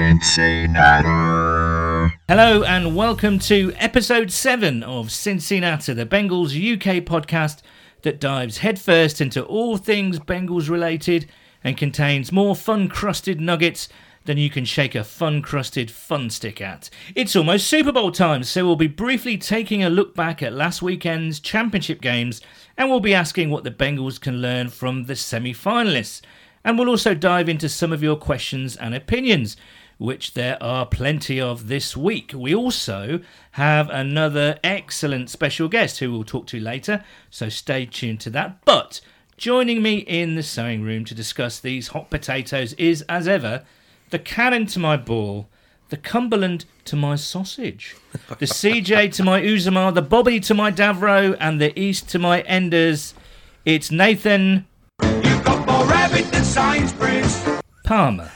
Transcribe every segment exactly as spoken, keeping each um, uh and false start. Cincinnati. Hello and welcome to episode seven of Cincinnati, the Bengals U K podcast that dives headfirst into all things Bengals related and contains more fun-crusted nuggets than you can shake a fun-crusted fun stick at. It's almost Super Bowl time, so we'll be briefly taking a look back at last weekend's championship games, and we'll be asking what the Bengals can learn from the semi-finalists. And we'll also dive into some of your questions and opinions, which there are plenty of this week. We also have another excellent special guest who we'll talk to later, so stay tuned to that. But joining me in the sewing room to discuss these hot potatoes is, as ever, the cannon to my ball, the Cumberland to my sausage, the C J to my Uzumar, the Bobby to my Davro, and the East to my Enders. It's Nathan... Palmer.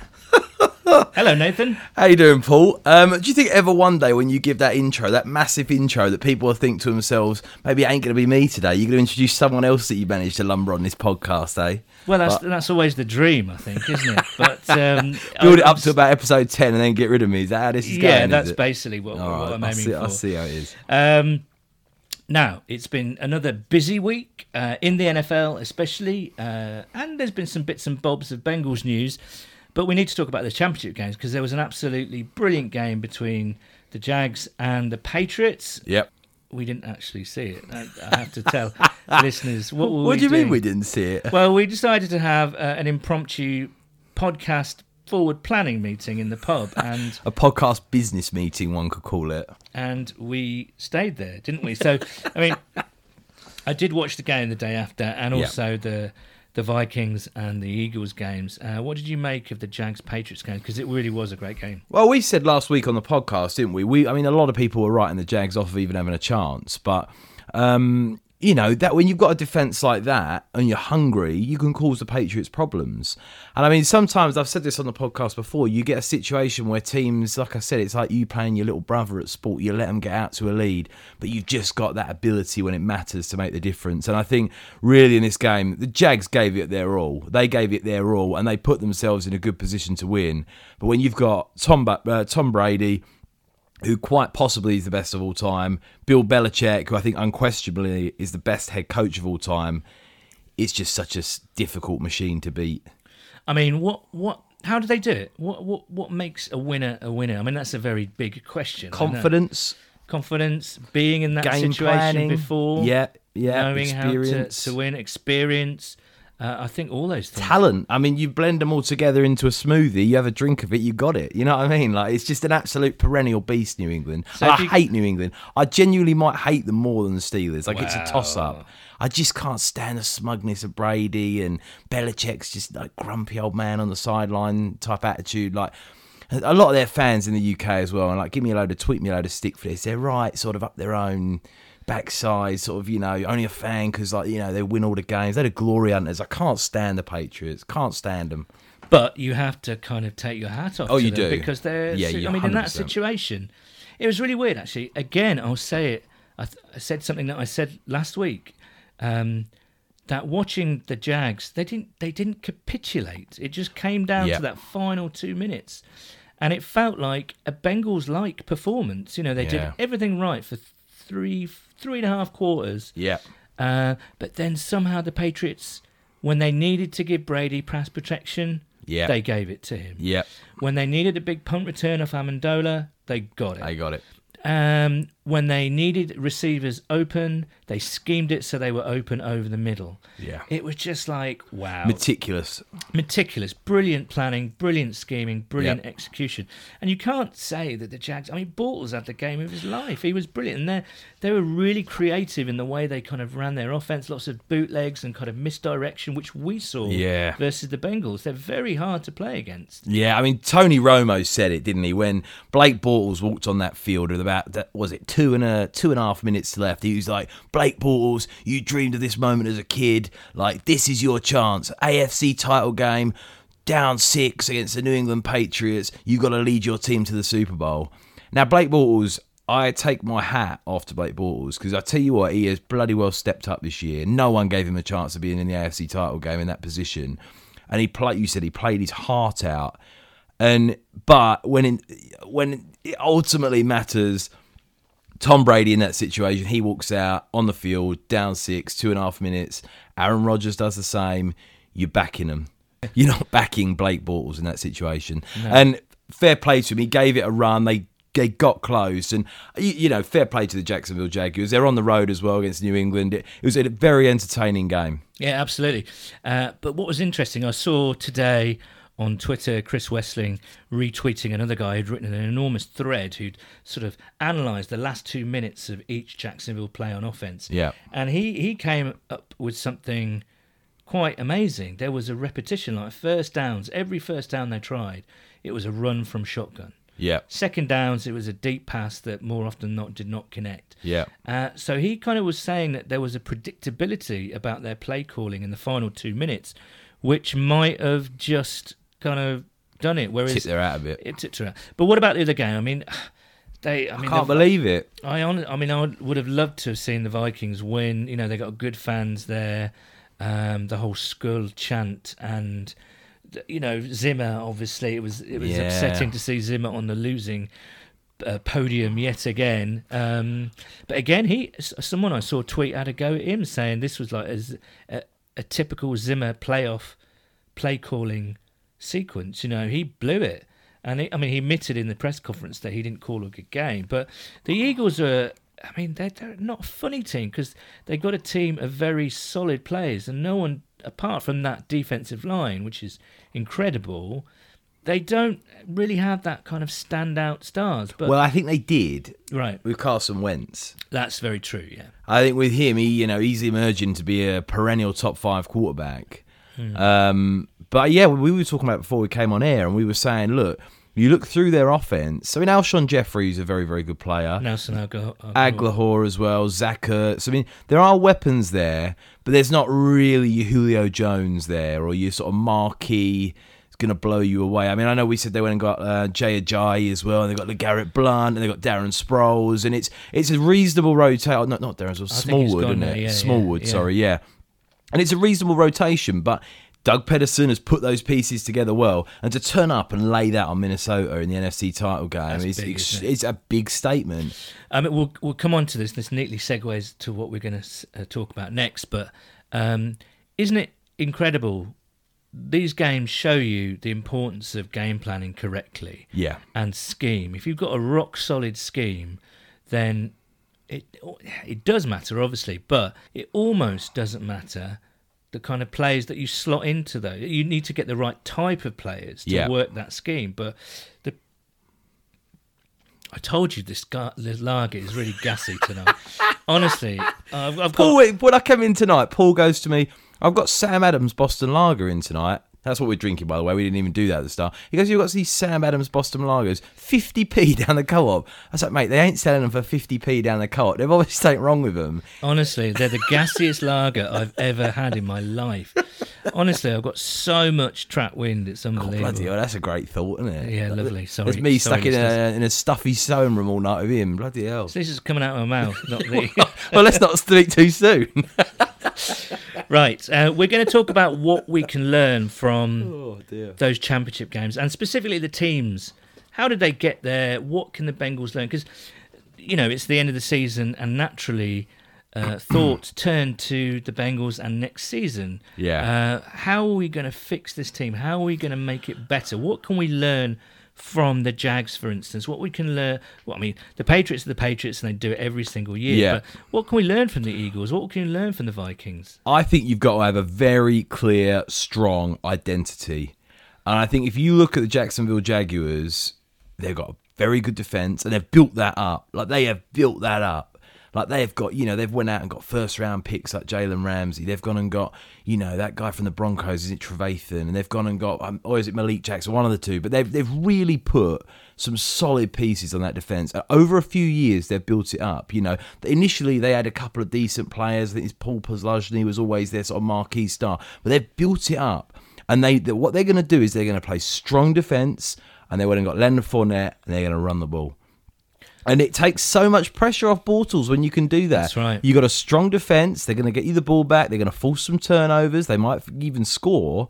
Hello, Nathan. How you doing, Paul? Um, do you think ever one day when you give that intro, that massive intro, that people will think to themselves, maybe it ain't going to be me today. You're going to introduce someone else that you managed to lumber on this podcast, eh? Well, that's but... that's always the dream, I think, isn't it? But um, build it up to about episode ten and then get rid of me. Is that how this is yeah, going? Yeah, that's basically what, what, right, what I'm aiming see, for. I see how it is. Um, Now, it's been another busy week uh, in the N F L especially, uh, and there's been some bits and bobs of Bengals news, but we need to talk about the championship games because there was an absolutely brilliant game between the Jags and the Patriots. Yep. We didn't actually see it, I, I have to tell listeners. What, were what we do you doing? mean we didn't see it? Well, we decided to have uh, an impromptu podcast forward planning meeting in the pub, and a podcast business meeting, one could call it, and we stayed there, didn't we? So I mean, I did watch the game the day after, and also yep. the the Vikings and the Eagles games. Uh, what did you make of the Jags Patriots game? Because it really was a great game. Well, we said last week on the podcast, didn't we we I mean, a lot of people were writing the Jags off of even having a chance, but um you know, that when you've got a defence like that and you're hungry, you can cause the Patriots problems. And I mean, sometimes, I've said this on the podcast before, you get a situation where teams, like I said, it's like you playing your little brother at sport. You let them get out to a lead, but you've just got that ability when it matters to make the difference. And I think really in this game, the Jags gave it their all. They gave it their all and they put themselves in a good position to win. But when you've got Tom, uh, Tom Brady... who quite possibly is the best of all time, Bill Belichick, who I think unquestionably is the best head coach of all time, it's just such a difficult machine to beat. I mean, what, what, how do they do it? What, what, what makes a winner a winner? I mean, that's a very big question. Confidence. Confidence, being in that Game situation planning. before. Yeah, yeah. Knowing experience. how to, to win, experience. Uh, I think all those things. Talent. I mean, you blend them all together into a smoothie, you have a drink of it, you got it. You know what I mean? Like, it's just an absolute perennial beast, New England. So I you... hate New England. I genuinely might hate them more than the Steelers. Like, wow. It's a toss-up. I just can't stand the smugness of Brady and Belichick's just, like, grumpy old man on the sideline type attitude. Like, a lot of their fans in the U K as well, and like, give me a load of, tweet me a load of stick for this. They're right, sort of up their own... backside, sort of, you know, only a fan because, like, you know, they win all the games. They're the glory hunters. I can't stand the Patriots. Can't stand them. But you have to kind of take your hat off. Oh, to you them do because they're. Yeah, yeah. I mean, one hundred percent. In that situation, it was really weird. Actually, again, I'll say it. I, th- I said something that I said last week. Um, that watching the Jags, they didn't, they didn't capitulate. It just came down yeah. to that final two minutes, and it felt like a Bengals-like performance. You know, they yeah. did everything right for. Th- Three, three and a half quarters. Yeah. Uh, but then somehow the Patriots, when they needed to give Brady pass protection, yeah. they gave it to him. Yeah. When they needed a big punt return off Amendola, they got it. They got it. Um, when they needed receivers open, they schemed it so they were open over the middle. Yeah. It was just like, wow. Meticulous. Meticulous. Brilliant planning, brilliant scheming, brilliant yep. execution. And you can't say that the Jags... I mean, Bortles had the game of his life. He was brilliant. And they were really creative in the way they kind of ran their offense. Lots of bootlegs and kind of misdirection, which we saw yeah. versus the Bengals. They're very hard to play against. Yeah, I mean, Tony Romo said it, didn't he? When Blake Bortles walked on that field with about... That, was it? Two and a two and a half minutes left. He was like, Blake Bortles, you dreamed of this moment as a kid. Like, this is your chance. A F C title game, down six against the New England Patriots. You got to lead your team to the Super Bowl. Now, Blake Bortles, I take my hat off to Blake Bortles because I tell you what, he has bloody well stepped up this year. No one gave him a chance of being in the A F C title game in that position, and he played. You said he played his heart out. And but when in, when it ultimately matters, Tom Brady in that situation, he walks out on the field, down six, two and a half minutes. Aaron Rodgers does the same. You're backing them. You're not backing Blake Bortles in that situation. No. And fair play to him. He gave it a run. They they got close. And, you, you know, fair play to the Jacksonville Jaguars. They're on the road as well against New England. It, it was a very entertaining game. Yeah, absolutely. Uh, but what was interesting, I saw today on Twitter, Chris Wessling retweeting another guy who'd written an enormous thread who'd sort of analysed the last two minutes of each Jacksonville play on offence. Yeah. And he, he came up with something quite amazing. There was a repetition, like first downs. Every first down they tried, it was a run from shotgun. Yeah. Second downs, it was a deep pass that more often than not did not connect. Yeah. Uh, so he kind of was saying that there was a predictability about their play calling in the final two minutes, which might have just kind of done it, whereas tipped her out a bit. It tipped her out. But what about the other game? I mean, they. I, mean, I can't believe it. I on, I mean, I would have loved to have seen the Vikings win. You know, they got good fans there. Um, the whole Skull chant and you know Zimmer. Obviously, it was it was yeah. upsetting to see Zimmer on the losing uh, podium yet again. Um, but again, he someone I saw tweet had a go at him saying this was like a, a, a typical Zimmer playoff play calling sequence. You know, he blew it, and he, I mean, he admitted in the press conference that he didn't call a good game. But the Eagles are, I mean, they're, they're not a funny team because they've got a team of very solid players, and no one apart from that defensive line, which is incredible. They don't really have that kind of standout stars. But well, I think they did, right, with Carson Wentz. That's very true. Yeah, I think with him, he you know he's emerging to be a perennial top five quarterback. Mm. Um, but yeah, we were talking about it before we came on air, and we were saying, look, you look through their offense. I mean, Alshon Jeffrey is a very, very good player. Nelson Aguilar, Aguilar as well. Zach Ertz. I mean, there are weapons there, but there's not really Julio Jones there, or your sort of marquee is going to blow you away. I mean, I know we said they went and got uh, Jay Ajayi as well, and they got LeGarrette Blount, and they got Darren Sproles, and it's it's a reasonable rotation. Not not Darren Sproles, Smallwood, isn't it? Yeah, Smallwood, yeah, yeah. sorry, yeah. And it's a reasonable rotation, but Doug Pederson has put those pieces together well. And to turn up and lay that on Minnesota in the N F C title game is it's, it? it's a big statement. Um, we'll, we'll come on to this. This neatly segues to what we're going to uh, talk about next. But um, isn't it incredible? These games show you the importance of game planning correctly. Yeah. And scheme. If you've got a rock-solid scheme, then It it does matter, obviously, but it almost doesn't matter the kind of players that you slot into, though. You need to get the right type of players to yeah. work that scheme. But the I told you this, gar- this lager is really gassy tonight. Honestly, I've, I've Paul, got... when I came in tonight, Paul goes to me, I've got Sam Adams Boston Lager in tonight. That's what we're drinking, by the way. We didn't even do that at the start. He goes, you've got these Sam Adams Boston Lagers, fifty p down the co-op. I was like, mate, they ain't selling them for fifty p down the co-op. They've obviously something wrong with them. Honestly, they're the gassiest lager I've ever had in my life. Honestly, I've got so much trap wind. It's unbelievable. God, bloody hell, that's a great thought, isn't it? Yeah, lovely. Sorry. It's me Sorry, stuck in a, in a stuffy stone room all night with him. Bloody hell. So this is coming out of my mouth, not the... well, well, let's not speak too soon. Right, uh, we're going to talk about what we can learn from oh, dear. those championship games, and specifically the teams. How did they get there? What can the Bengals learn? Because, you know, it's the end of the season, and naturally uh, thoughts turn to the Bengals and next season. Yeah. Uh, how are we going to fix this team? How are we going to make it better? What can we learn from the Jags, for instance? What we can learn... Well, I mean, the Patriots are the Patriots, and they do it every single year. Yeah. But what can we learn from the Eagles? What can we learn from the Vikings? I think you've got to have a very clear, strong identity. And I think if you look at the Jacksonville Jaguars, they've got a very good defense, and they've built that up. Like, they have built that up. Like, they've got, you know, they've went out and got first-round picks like Jalen Ramsey. They've gone and got, you know, that guy from the Broncos, is it Trevathan? And they've gone and got, um, or is it Malik Jackson? One of the two. But they've they've really put some solid pieces on that defence. Over a few years, they've built it up. You know, initially they had a couple of decent players. I think it's Paul Posluszny was always their sort of marquee star. But they've built it up. And they what they're going to do is they're going to play strong defence, and they went and got Leonard Fournette, and they're going to run the ball. And it takes so much pressure off Bortles when you can do that. That's right. You've got a strong defence. They're going to get you the ball back. They're going to force some turnovers. They might even score.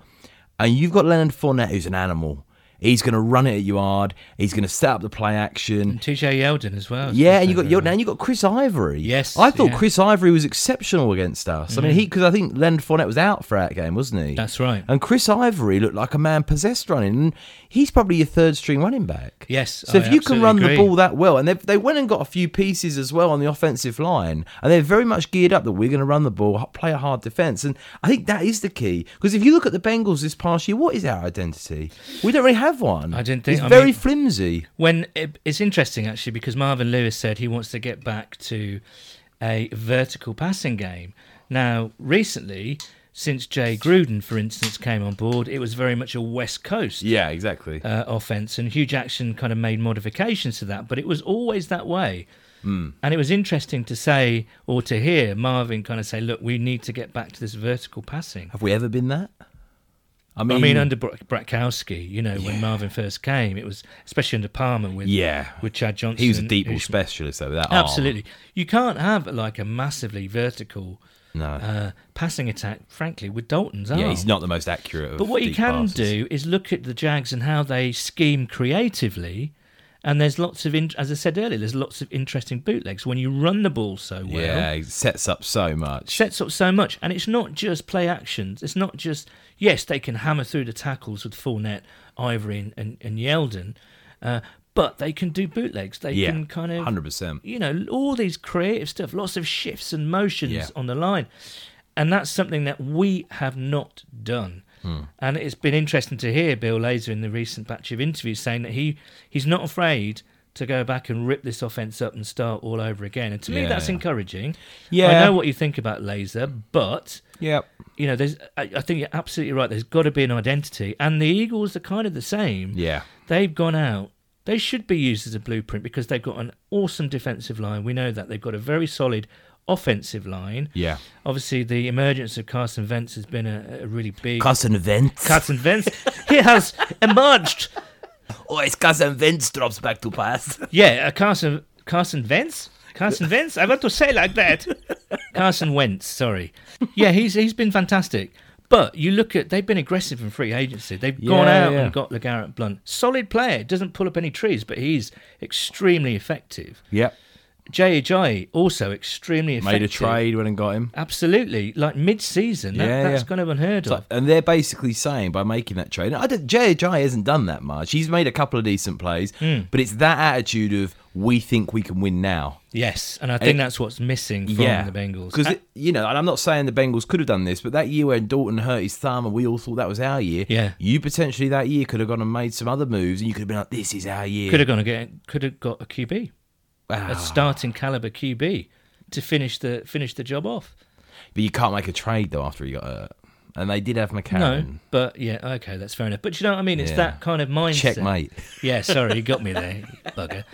And you've got Leonard Fournette, who's an animal. He's going to run it at you hard. He's going to set up the play action. And T J Yeldon as well. Yeah, and you got Yeldon, and you got Chris Ivory. Yes, I thought yeah. Chris Ivory was exceptional against us. Mm. I mean, he because I think Leonard Fournette was out for that game, wasn't he? That's right. And Chris Ivory looked like a man possessed running. And he's probably your third string running back. Yes, so I if you can run agree. the ball that well, and they they went and got a few pieces as well on the offensive line, and they're very much geared up that we're going to run the ball, play a hard defense, and I think that is the key. Because if you look at the Bengals this past year, what is our identity? We don't really have one. I didn't think it's I very mean, flimsy. When it, it's interesting actually because Marvin Lewis said he wants to get back to a vertical passing game. Now, recently, since Jay Gruden, for instance, came on board, it was very much a West Coast, yeah, exactly, uh, offense, and Hugh Jackson kind of made modifications to that, but it was always that way. Mm. And it was interesting to say or to hear Marvin kind of say, "Look, we need to get back to this vertical passing." Have we ever been that? I mean, I mean, under Bratkowski, you know, yeah. when Marvin first came, it was especially under Palmer with yeah. with Chad Johnson. He was a deep ball specialist, though. That absolutely, arm. You can't have like a massively vertical no. uh, passing attack. Frankly, with Dalton's arm, yeah, he's not the most accurate of but what you can passes. do is look at the Jags and how they scheme creatively. And there's lots of, in- as I said earlier, there's lots of interesting bootlegs when you run the ball so well. Yeah, it sets up so much. Sets up so much. And it's not just play actions. It's not just, yes, they can hammer through the tackles with Fournette, Ivory and, and, and Yeldon, uh, but they can do bootlegs. They yeah, can kind of, one hundred percent. You know, all these creative stuff, lots of shifts and motions yeah. on the line. And that's something that we have not done. Hmm. And it's been interesting to hear Bill Lazor in the recent batch of interviews saying that he, he's not afraid to go back and rip this offense up and start all over again. And to yeah. me, that's encouraging. Yeah. I know what you think about Lazor, but yep. you know, there's. I, I think you're absolutely right. There's got to be an identity. And the Eagles are kind of the same. Yeah, they've gone out. They should be used as a blueprint because they've got an awesome defensive line. We know that. They've got a very solid offensive line. Yeah. Obviously, the emergence of Carson Wentz has been a, a really big... Carson Wentz. Carson Wentz. He has emerged. Oh, it's Carson Wentz drops back to pass. Yeah, uh, Carson Carson Wentz? Carson Wentz? I want to say like that. Carson Wentz, sorry. Yeah, he's he's been fantastic. But you look at... They've been aggressive in free agency. They've yeah, gone out yeah. and got LeGarrette Blount. Solid player. Doesn't pull up any trees, but he's extremely effective. Yep. Jay Ajayi, also extremely effective. Made a trade when and got him. Absolutely. Like mid-season, that, yeah, that's yeah. kind of unheard of. Like, and they're basically saying, by making that trade, I don't, Jay Ajayi hasn't done that much. He's made a couple of decent plays, mm. but it's that attitude of, we think we can win now. Yes, and I think and it, that's what's missing from yeah, the Bengals. Because, you know, and I'm not saying the Bengals could have done this, but that year when Dalton hurt his thumb and we all thought that was our year, yeah. you potentially that year could have gone and made some other moves and you could have been like, this is our year. Could have gone and get, could have got a Q B. Wow. A starting caliber Q B to finish the finish the job off. But you can't make a trade though after you got hurt, and they did have McCann. No, but yeah, okay, that's fair enough. But you know what I mean? It's yeah. that kind of mindset. Checkmate. Yeah, sorry, you got me there, you bugger.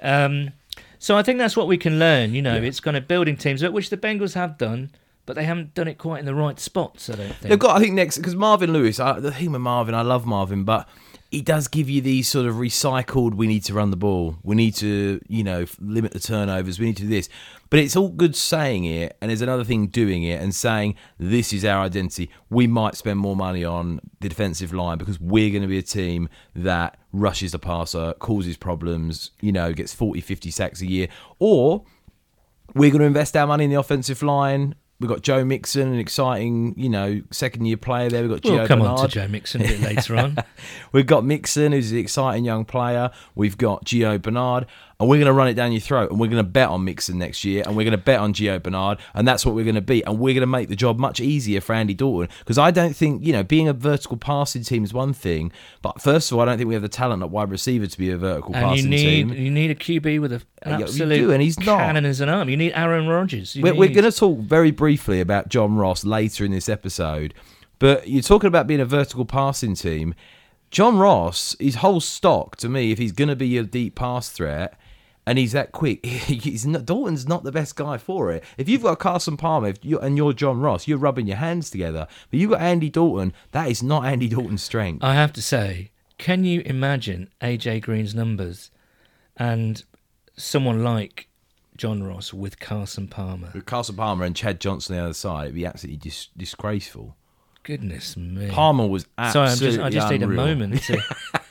Um, so I think that's what we can learn. You know, yeah. it's kind of building teams up, which the Bengals have done. But they haven't done it quite in the right spots, I don't think. They've got, I think, next, because Marvin Lewis, I, the thing with Marvin, I love Marvin, but he does give you these sort of recycled, we need to run the ball, we need to, you know, limit the turnovers, we need to do this. But it's all good saying it, and there's another thing doing it and saying, this is our identity. We might spend more money on the defensive line because we're going to be a team that rushes the passer, causes problems, you know, gets forty, fifty sacks a year. Or we're going to invest our money in the offensive line. We've got Joe Mixon, an exciting, you know, second-year player there. We've got Gio Bernard. We'll come on to Joe Mixon a bit later on. We've got Mixon, who's an exciting young player. We've got Gio Bernard. And we're going to run it down your throat. And we're going to bet on Mixon next year. And we're going to bet on Gio Bernard. And that's what we're going to be. And we're going to make the job much easier for Andy Dalton. Because I don't think, you know, being a vertical passing team is one thing. But first of all, I don't think we have the talent at wide receiver to be a vertical and passing you need, team. You need a Q B with a, an absolute you do, and he's not. cannon as an arm. You need Aaron Rodgers. We're, need... we're going to talk very briefly. briefly about John Ross later in this episode, but you're talking about being a vertical passing team. John Ross, his whole stock to me, if he's going to be a deep pass threat and he's that quick, he's not, Dalton's not the best guy for it. If you've got Carson Palmer if you're, and you're John Ross, you're rubbing your hands together, but you've got Andy Dalton, that is not Andy Dalton's strength. I have to say, can you imagine A J Green's numbers and someone like John Ross with Carson Palmer. With Carson Palmer and Chad Johnson on the other side, it'd be absolutely dis- disgraceful. Goodness me. Palmer was absolutely Sorry, I'm just, I just unreal. Need a moment to,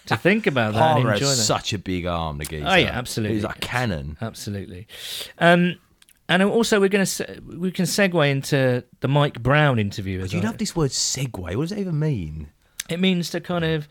to think about that. Palmer and enjoy has that. Such a big arm, the geezer. Oh, yeah, absolutely. He's a cannon. Absolutely. Um, and also, we're going to we can segue into the Mike Brown interview. As you I love think. This word segue. What does it even mean? It means to kind of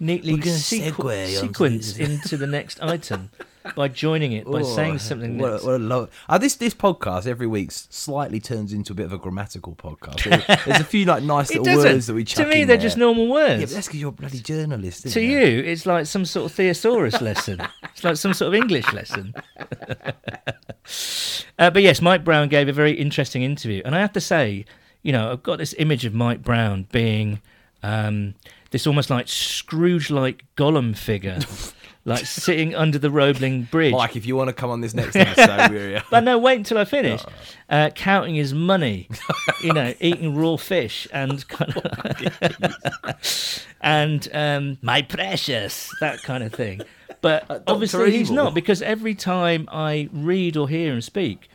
neatly sequ- segue sequence into the next item by joining it, by oh, saying something next. What a, what a lo- uh, this, this podcast every week slightly turns into a bit of a grammatical podcast. There's, there's a few like nice little doesn't. words that we chuck in. To me, in they're there. just normal words. Yeah, but that's because you're a bloody journalist, isn't To it? You, it's like some sort of thesaurus lesson. It's like some sort of English lesson. uh, but yes, Mike Brown gave a very interesting interview. And I have to say, you know, I've got this image of Mike Brown being... Um, this almost like Scrooge-like Gollum figure, like sitting under the Roebling Bridge. Mike, if you want to come on this next episode, we're But no, wait until I finish. No. Uh, counting his money, you know, eating raw fish and kind of and um, my precious, that kind of thing. But uh, obviously he's not, because every time I read or hear him speak,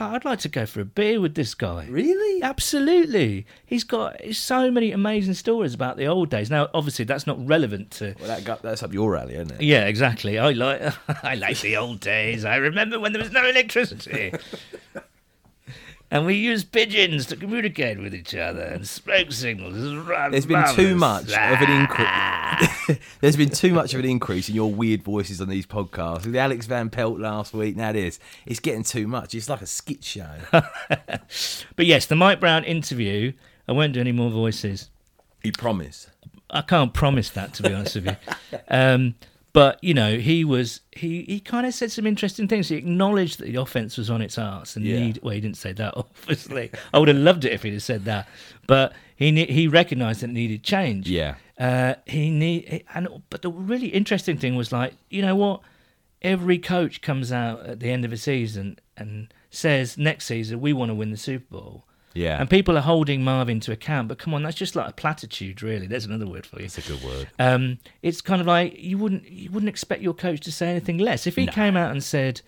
I'd like to go for a beer with this guy. Really? Absolutely. He's got so many amazing stories about the old days. Now, obviously, that's not relevant to... Well, that got, that's up your alley, isn't it? Yeah, exactly. I like I like the old days. I remember when there was no electricity. And we used pigeons to communicate with each other and smoke signals. There's been too much ah. of an increase. There's been too much of an increase in your weird voices on these podcasts. With Alex Van Pelt last week, now it is. It's getting too much. It's like a skit show. But yes, the Mike Brown interview. I won't do any more voices. You promise? I can't promise that, to be honest with you. Um, But, you know, he was he, he kind of said some interesting things. He acknowledged that the offense was on its arse and yeah. need. Well, he didn't say that, obviously. I would have loved it if he'd have said that. But he he recognised that it needed change. Yeah. Uh, he need and but the really interesting thing was, like, you know what? Every coach comes out at the end of a season and says, next season we want to win the Super Bowl. Yeah. And people are holding Marvin to account, but come on, that's just like a platitude, really. There's another word for you. It's a good word. Um, it's kind of like you wouldn't you wouldn't expect your coach to say anything less. If he no. came out and said,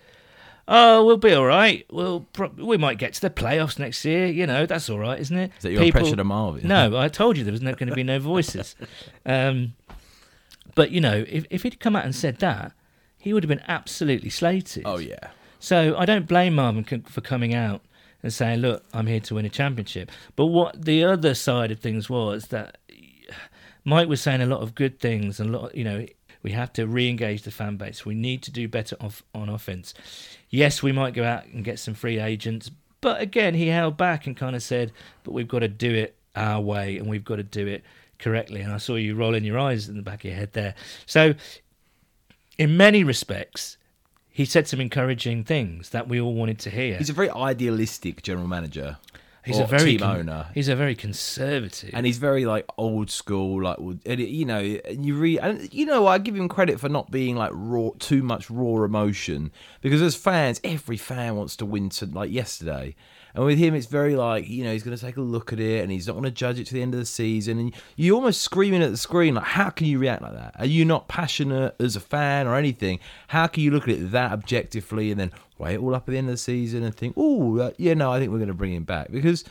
"Oh, we'll be all right. We'll pro- we might get to the playoffs next year. You know, that's all right, isn't it?" Is that your people, impression of Marvin? No, I told you there was not going to be no voices. Um, but you know, if if he'd come out and said that, he would have been absolutely slated. Oh yeah. So I don't blame Marvin c- for coming out and saying, look, I'm here to win a championship. But what the other side of things was that Mike was saying a lot of good things, and a lot, you know, we have to re-engage the fan base. We need to do better off on offense. Yes, we might go out and get some free agents, but again, he held back and kind of said, but we've got to do it our way, and we've got to do it correctly. And I saw you rolling your eyes in the back of your head there. So in many respects, he said some encouraging things that we all wanted to hear. He's a very idealistic general manager. He's or a very team con- owner. He's a very conservative, and he's very like old school. Like, you know, you re- and you know, I give him credit for not being like raw, too much raw emotion, because as fans, every fan wants to win to like yesterday. And with him, it's very like, you know, he's going to take a look at it, and he's not going to judge it to the end of the season. And you're almost screaming at the screen, like, how can you react like that? Are you not passionate as a fan or anything? How can you look at it that objectively and then weigh it all up at the end of the season and think, oh, uh, yeah, no, I think we're going to bring him back? Because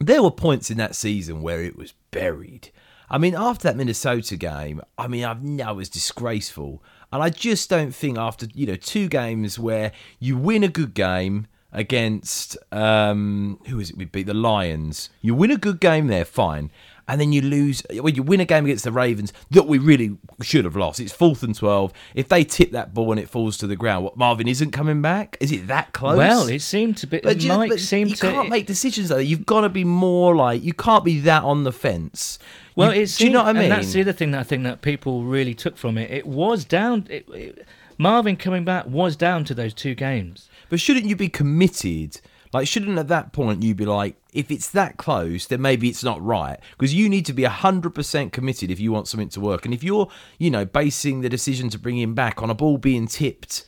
there were points in that season where it was buried. I mean, after that Minnesota game, I mean, I've no, it was disgraceful. And I just don't think after, you know, two games where you win a good game... Against, um, who is it we beat? The Lions. You win a good game there, fine. And then you lose. Well, you win a game against the Ravens that we really should have lost. It's fourth and twelve. If they tip that ball and it falls to the ground, what, Marvin isn't coming back? Is it that close? Well, it seemed to be. But Mike but seemed you to. You can't make decisions, though. You've got to be more like. You can't be that on the fence. Well, you, it seemed, do you know what I mean? And that's the other thing that I think that people really took from it. It was down. It, it, Marvin coming back was down to those two games. But shouldn't you be committed? Like, shouldn't at that point you be like, if it's that close, then maybe it's not right? Because you need to be one hundred percent committed if you want something to work. And if you're, you know, basing the decision to bring him back on a ball being tipped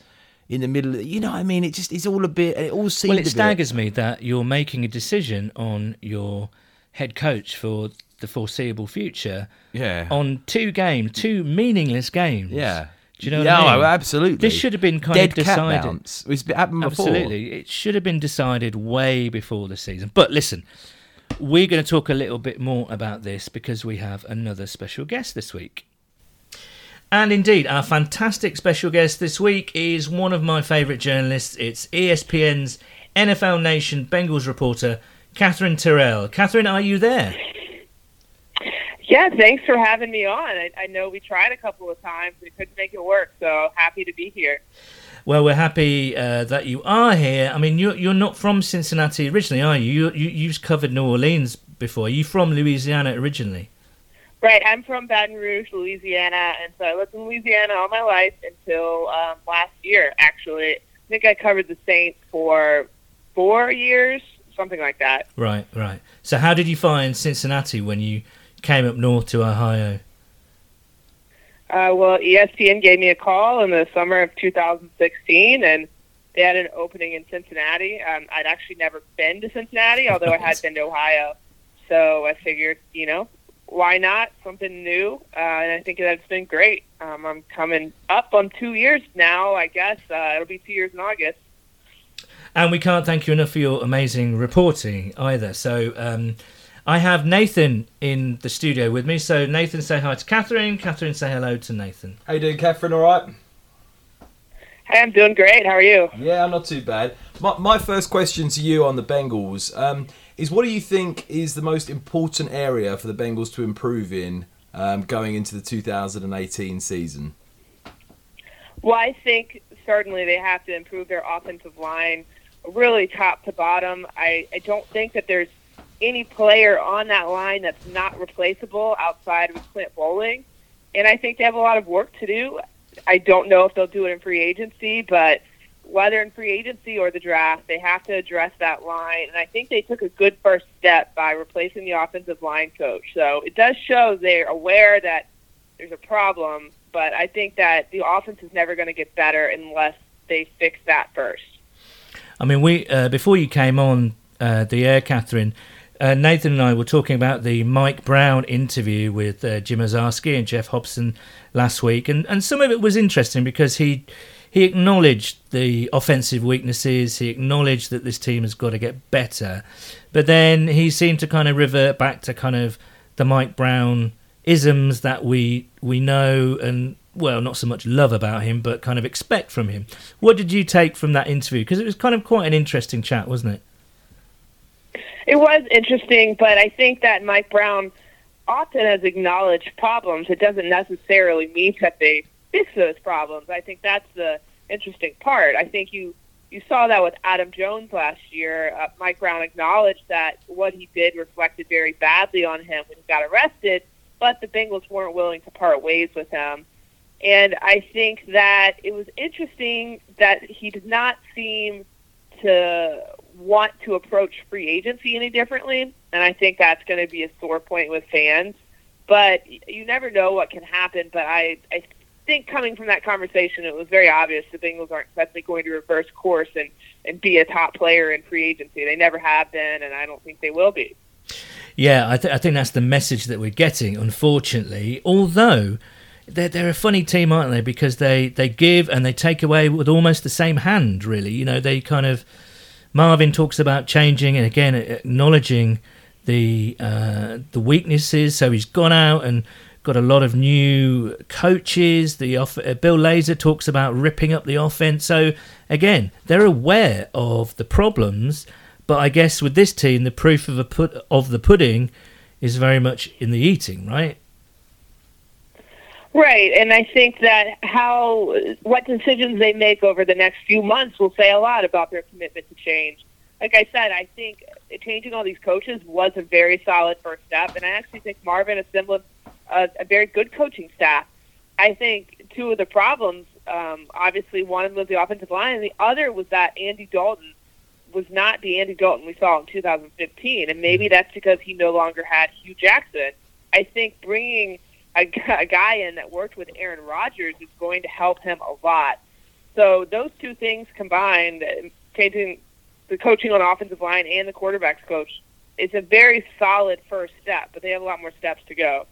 in the middle of, you know what I mean? It just, it's all a bit, it all seems. Well, it staggers me that you're making a decision on your head coach for the foreseeable future. Yeah. On two games, two meaningless games. Yeah. Do you know yeah, what I mean? No, absolutely. This should have been kind Dead of decided. Cat bounce. It's happened before. Absolutely. It should have been decided way before the season. But listen, We're going to talk a little bit more about this because we have another special guest this week. And indeed, our fantastic special guest this week is one of my favourite journalists. It's E S P N's N F L Nation Bengals reporter, Catherine Terrell. Catherine, are you there? Yeah, thanks for having me on. I, I know we tried a couple of times. We couldn't make it work, so happy to be here. Well, we're happy uh, that you are here. I mean, you're, you're not from Cincinnati originally, are you? You, you? You've covered New Orleans before. Are you from Louisiana originally? Right, I'm from Baton Rouge, Louisiana, and so I lived in Louisiana all my life until um, last year, actually. I think I covered the Saints for four years, something like that. Right, right. So how did you find Cincinnati when you came up north to Ohio? Uh, well, E S P N gave me a call in the summer of two thousand sixteen, and they had an opening in Cincinnati. Um, I'd actually never been to Cincinnati, although I had been to Ohio. So I figured, you know, why not? Something new, uh, and I think that's been great. Um, I'm coming up on two years now, I guess. Uh, it'll be two years in August. And we can't thank you enough for your amazing reporting either. So um, I have Nathan in the studio with me. So Nathan, say hi to Catherine. Catherine, say hello to Nathan. How you doing, Catherine? All right? Hey, I'm doing great. How are you? Yeah, I'm not too bad. My, my first question to you on the Bengals um, is what do you think is the most important area for the Bengals to improve in um, going into the two thousand eighteen season? Well, I think certainly they have to improve their offensive line really top to bottom. I, I don't think that there's any player on that line that's not replaceable outside of Clint Bowling, and I think they have a lot of work to do. I don't know if they'll do it in free agency, but whether in free agency or the draft, they have to address that line. And I think they took a good first step by replacing the offensive line coach. So it does show they're aware that there's a problem, but I think that the offense is never going to get better unless they fix that first. I mean, we uh, before you came on uh, the air, Catherine, uh, Nathan and I were talking about the Mike Brown interview with uh, Jim Ozarsky and Jeff Hobson last week. And, and some of it was interesting because he... He acknowledged the offensive weaknesses. He acknowledged that this team has got to get better. But then he seemed to kind of revert back to kind of the Mike Brown isms that we we know and, well, not so much love about him, but kind of expect from him. What did you take from that interview? Because it was kind of quite an interesting chat, wasn't it? It was interesting, but I think that Mike Brown often has acknowledged problems. It doesn't necessarily mean that they fix those problems. I think that's the interesting part. I think you, you saw that with Adam Jones last year. Uh, Mike Brown acknowledged that what he did reflected very badly on him when he got arrested, but the Bengals weren't willing to part ways with him. And I think that it was interesting that he did not seem to want to approach free agency any differently, and I think that's going to be a sore point with fans. But you never know what can happen, but I, I I think coming from that conversation, it was very obvious the Bengals aren't definitely going to reverse course and, and be a top player in free agency. They never have been, and I don't think they will be. Yeah, I, th- I think that's the message that we're getting, unfortunately. Although, they're, they're a funny team, aren't they? Because they, they give and they take away with almost the same hand, really. You know, they kind of... Marvin talks about changing and, again, acknowledging the uh, the weaknesses. So he's gone out and got a lot of new coaches. The off- Bill Lazor talks about ripping up the offense. So, again, they're aware of the problems. But I guess with this team, the proof of, a put- of the pudding is very much in the eating, right? Right. And I think that how what decisions they make over the next few months will say a lot about their commitment to change. Like I said, I think changing all these coaches was a very solid first step. And I actually think Marvin assembled A, a very good coaching staff. I think two of the problems, um, obviously one was the offensive line, and the other was that Andy Dalton was not the Andy Dalton we saw in two thousand fifteen, and maybe that's because he no longer had Hugh Jackson. I think bringing a, a guy in that worked with Aaron Rodgers is going to help him a lot. So those two things combined, changing the coaching on the offensive line and the quarterback's coach, it's a very solid first step, but they have a lot more steps to go.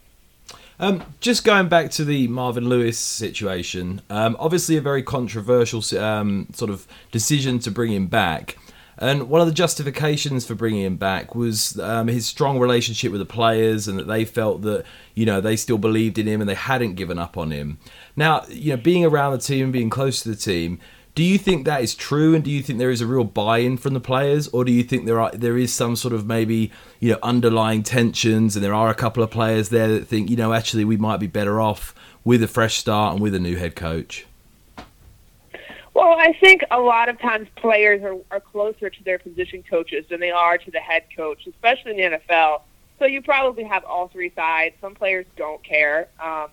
Um, just going back to the Marvin Lewis situation, um, obviously a very controversial um, sort of decision to bring him back. And one of the justifications for bringing him back was um, his strong relationship with the players, and that they felt that, you know, they still believed in him and they hadn't given up on him. Now, you know, being around the team, being close to the team, do you think that is true, and do you think there is a real buy-in from the players, or do you think there are there is some sort of maybe, you know, underlying tensions, and there are a couple of players there that think, you know, actually we might be better off with a fresh start and with a new head coach? Well, I think a lot of times players are, are closer to their position coaches than they are to the head coach, especially in the N F L. So you probably have all three sides. Some players don't care. Um,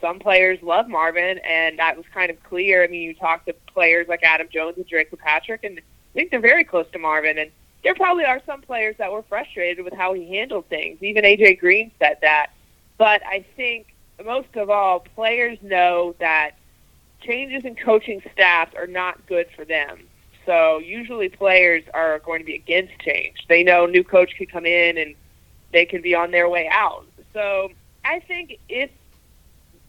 Some players love Marvin, and that was kind of clear. I mean, you talk to players like Adam Jones and Drake Kilpatrick, and I think they're very close to Marvin. And there probably are some players that were frustrated with how he handled things. Even A J Green said that. But I think, most of all, players know that changes in coaching staffs are not good for them. So usually players are going to be against change. They know a new coach can come in, and they can be on their way out. So I think if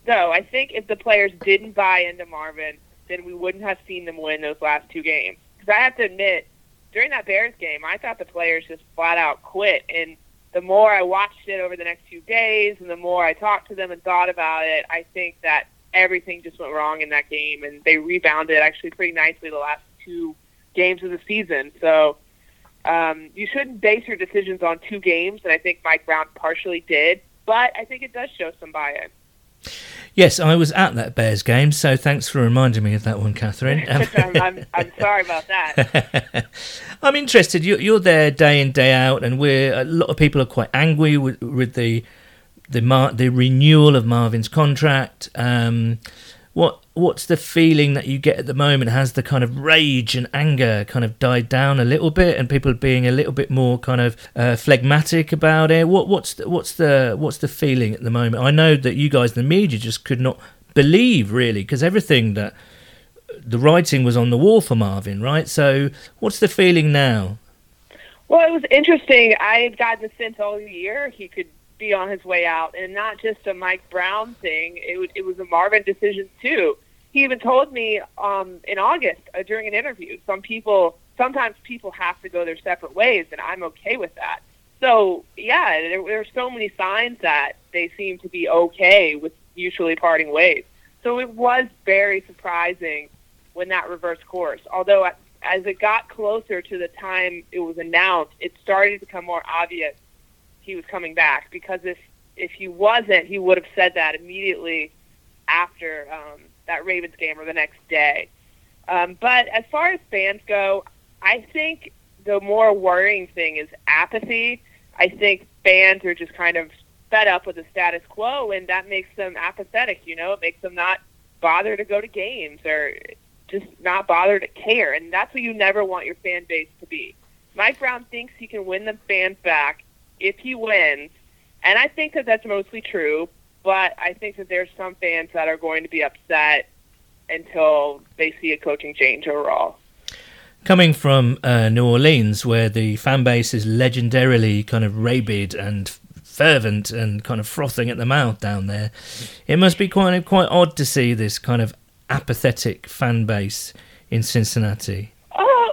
So I think if the players didn't buy into Marvin, then we wouldn't have seen them win those last two games. Because I have to admit, during that Bears game, I thought the players just flat out quit. And the more I watched it over the next few days, and the more I talked to them and thought about it, I think that everything just went wrong in that game. And they rebounded actually pretty nicely the last two games of the season. So um, you shouldn't base your decisions on two games, and I think Mike Brown partially did. But I think it does show some buy-in. Yes, I was at that Bears game, so thanks for reminding me of that one, Catherine. Um, I'm, I'm, I'm sorry about that. I'm interested. You, you're there day in, day out, and we're a lot of people are quite angry with, with the the mar- the renewal of Marvin's contract. Um, what what's the feeling that you get at the moment? Has the kind of rage and anger kind of died down a little bit, and people being a little bit more kind of uh, phlegmatic about it? What what's the, what's the what's the feeling at the moment? I know that you guys in the media just could not believe, really, because everything that the writing was on the wall for Marvin, right? So what's the feeling now? Well, it was interesting. I've gotten the sense all year he could be on his way out, and not just a Mike Brown thing. It was, it was a Marvin decision too. He even told me um, in August uh, during an interview, some people, sometimes people have to go their separate ways, and I'm okay with that. So, yeah, there, there were so many signs that they seemed to be okay with mutually parting ways. So it was very surprising when that reversed course. Although as it got closer to the time it was announced, it started to become more obvious he was coming back, because if, if he wasn't, he would have said that immediately after um, that Ravens game or the next day. Um, but as far as fans go, I think the more worrying thing is apathy. I think fans are just kind of fed up with the status quo, and that makes them apathetic, you know? It makes them not bother to go to games or just not bother to care, and that's what you never want your fan base to be. Mike Brown thinks he can win the fans back if he wins, and I think that that's mostly true, but I think that there's some fans that are going to be upset until they see a coaching change overall. Coming from uh, New Orleans, where the fan base is legendarily kind of rabid and fervent and kind of frothing at the mouth down there, it must be quite quite odd to see this kind of apathetic fan base in Cincinnati.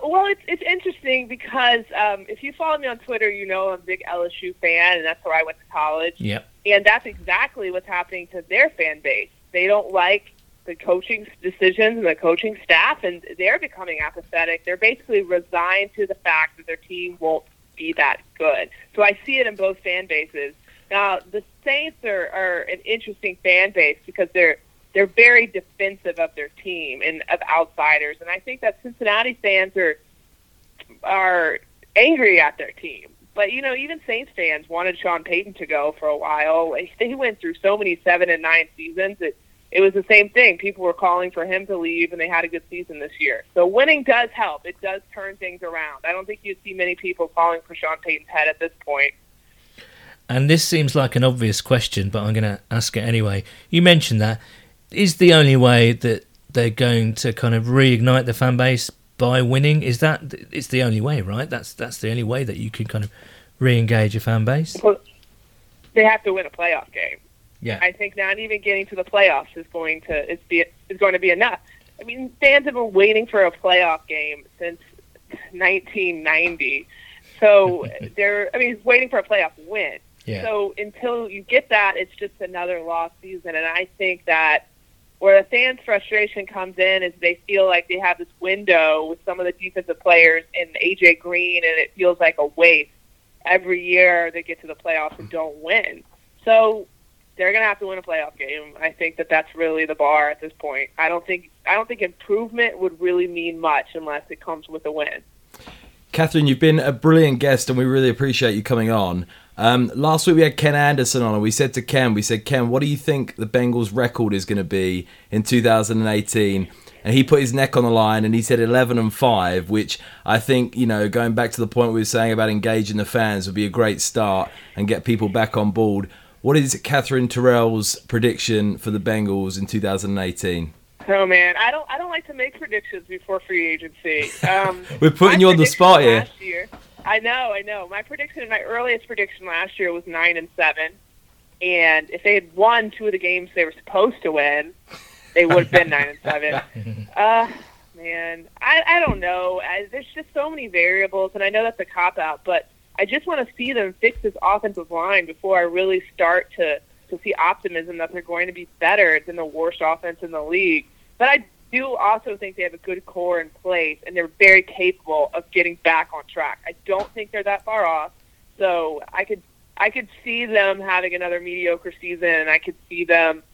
Well, it's it's interesting because um, if you follow me on Twitter, you know I'm a big L S U fan, and that's where I went to college. Yep. And that's exactly what's happening to their fan base. They don't like the coaching decisions and the coaching staff, and they're becoming apathetic. They're basically resigned to the fact that their team won't be that good. So I see it in both fan bases. Now, the Saints are, are an interesting fan base because they're They're very defensive of their team and of outsiders, and I think that Cincinnati fans are are angry at their team. But, you know, even Saints fans wanted Sean Payton to go for a while. He went through so many seven and nine seasons. It, it was the same thing. People were calling for him to leave, and they had a good season this year. So winning does help. It does turn things around. I don't think you'd see many people calling for Sean Payton's head at this point. And this seems like an obvious question, but I'm going to ask it anyway. You mentioned that. Is the only way that they're going to kind of reignite the fan base by winning? Is that it's the only way, right? That's that's the only way that you can kind of re-engage your fan base. Well, they have to win a playoff game. Yeah, I think not even getting to the playoffs is going to is be is going to be enough. I mean, fans have been waiting for a playoff game since nineteen ninety. So they're, I mean, he's waiting for a playoff win. Yeah. So until you get that, it's just another lost season. And I think that where the fans' frustration comes in is they feel like they have this window with some of the defensive players and A J Green, and it feels like a waste every year they get to the playoffs and don't win. So they're going to have to win a playoff game. I think that that's really the bar at this point. I don't think I don't think improvement would really mean much unless it comes with a win. Catherine, you've been a brilliant guest, and we really appreciate you coming on. Um, last week we had Ken Anderson on, and we said to Ken, we said, Ken, what do you think the Bengals' record is going to be in two thousand eighteen? And he put his neck on the line, and he said eleven and five, which I think, you know, going back to the point we were saying about engaging the fans, would be a great start and get people back on board. What is Catherine Terrell's prediction for the Bengals in two thousand eighteen? Oh man, I don't I don't like to make predictions before free agency. Um, We're putting you on the spot here. Year, I know, I know. My prediction, my earliest prediction last year was nine and seven, and if they had won two of the games they were supposed to win, they would have been nine and seven. Uh, man, I I don't know. I, there's just so many variables, and I know that's a cop out, but I just want to see them fix this offensive line before I really start to to see optimism that they're going to be better than the worst offense in the league. But I do also think they have a good core in place, and they're very capable of getting back on track. I don't think they're that far off. So I could I could see them having another mediocre season, and I could see them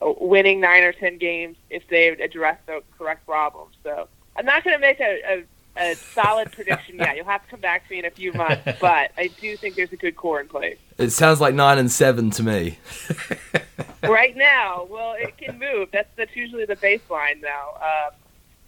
winning nine or ten games if they address the correct problems. So I'm not going to make a, a, a solid prediction yet. You'll have to come back to me in a few months, but I do think there's a good core in place. It sounds like nine and seven to me. Right now, well, it can move. That's that's usually the baseline now. Uh,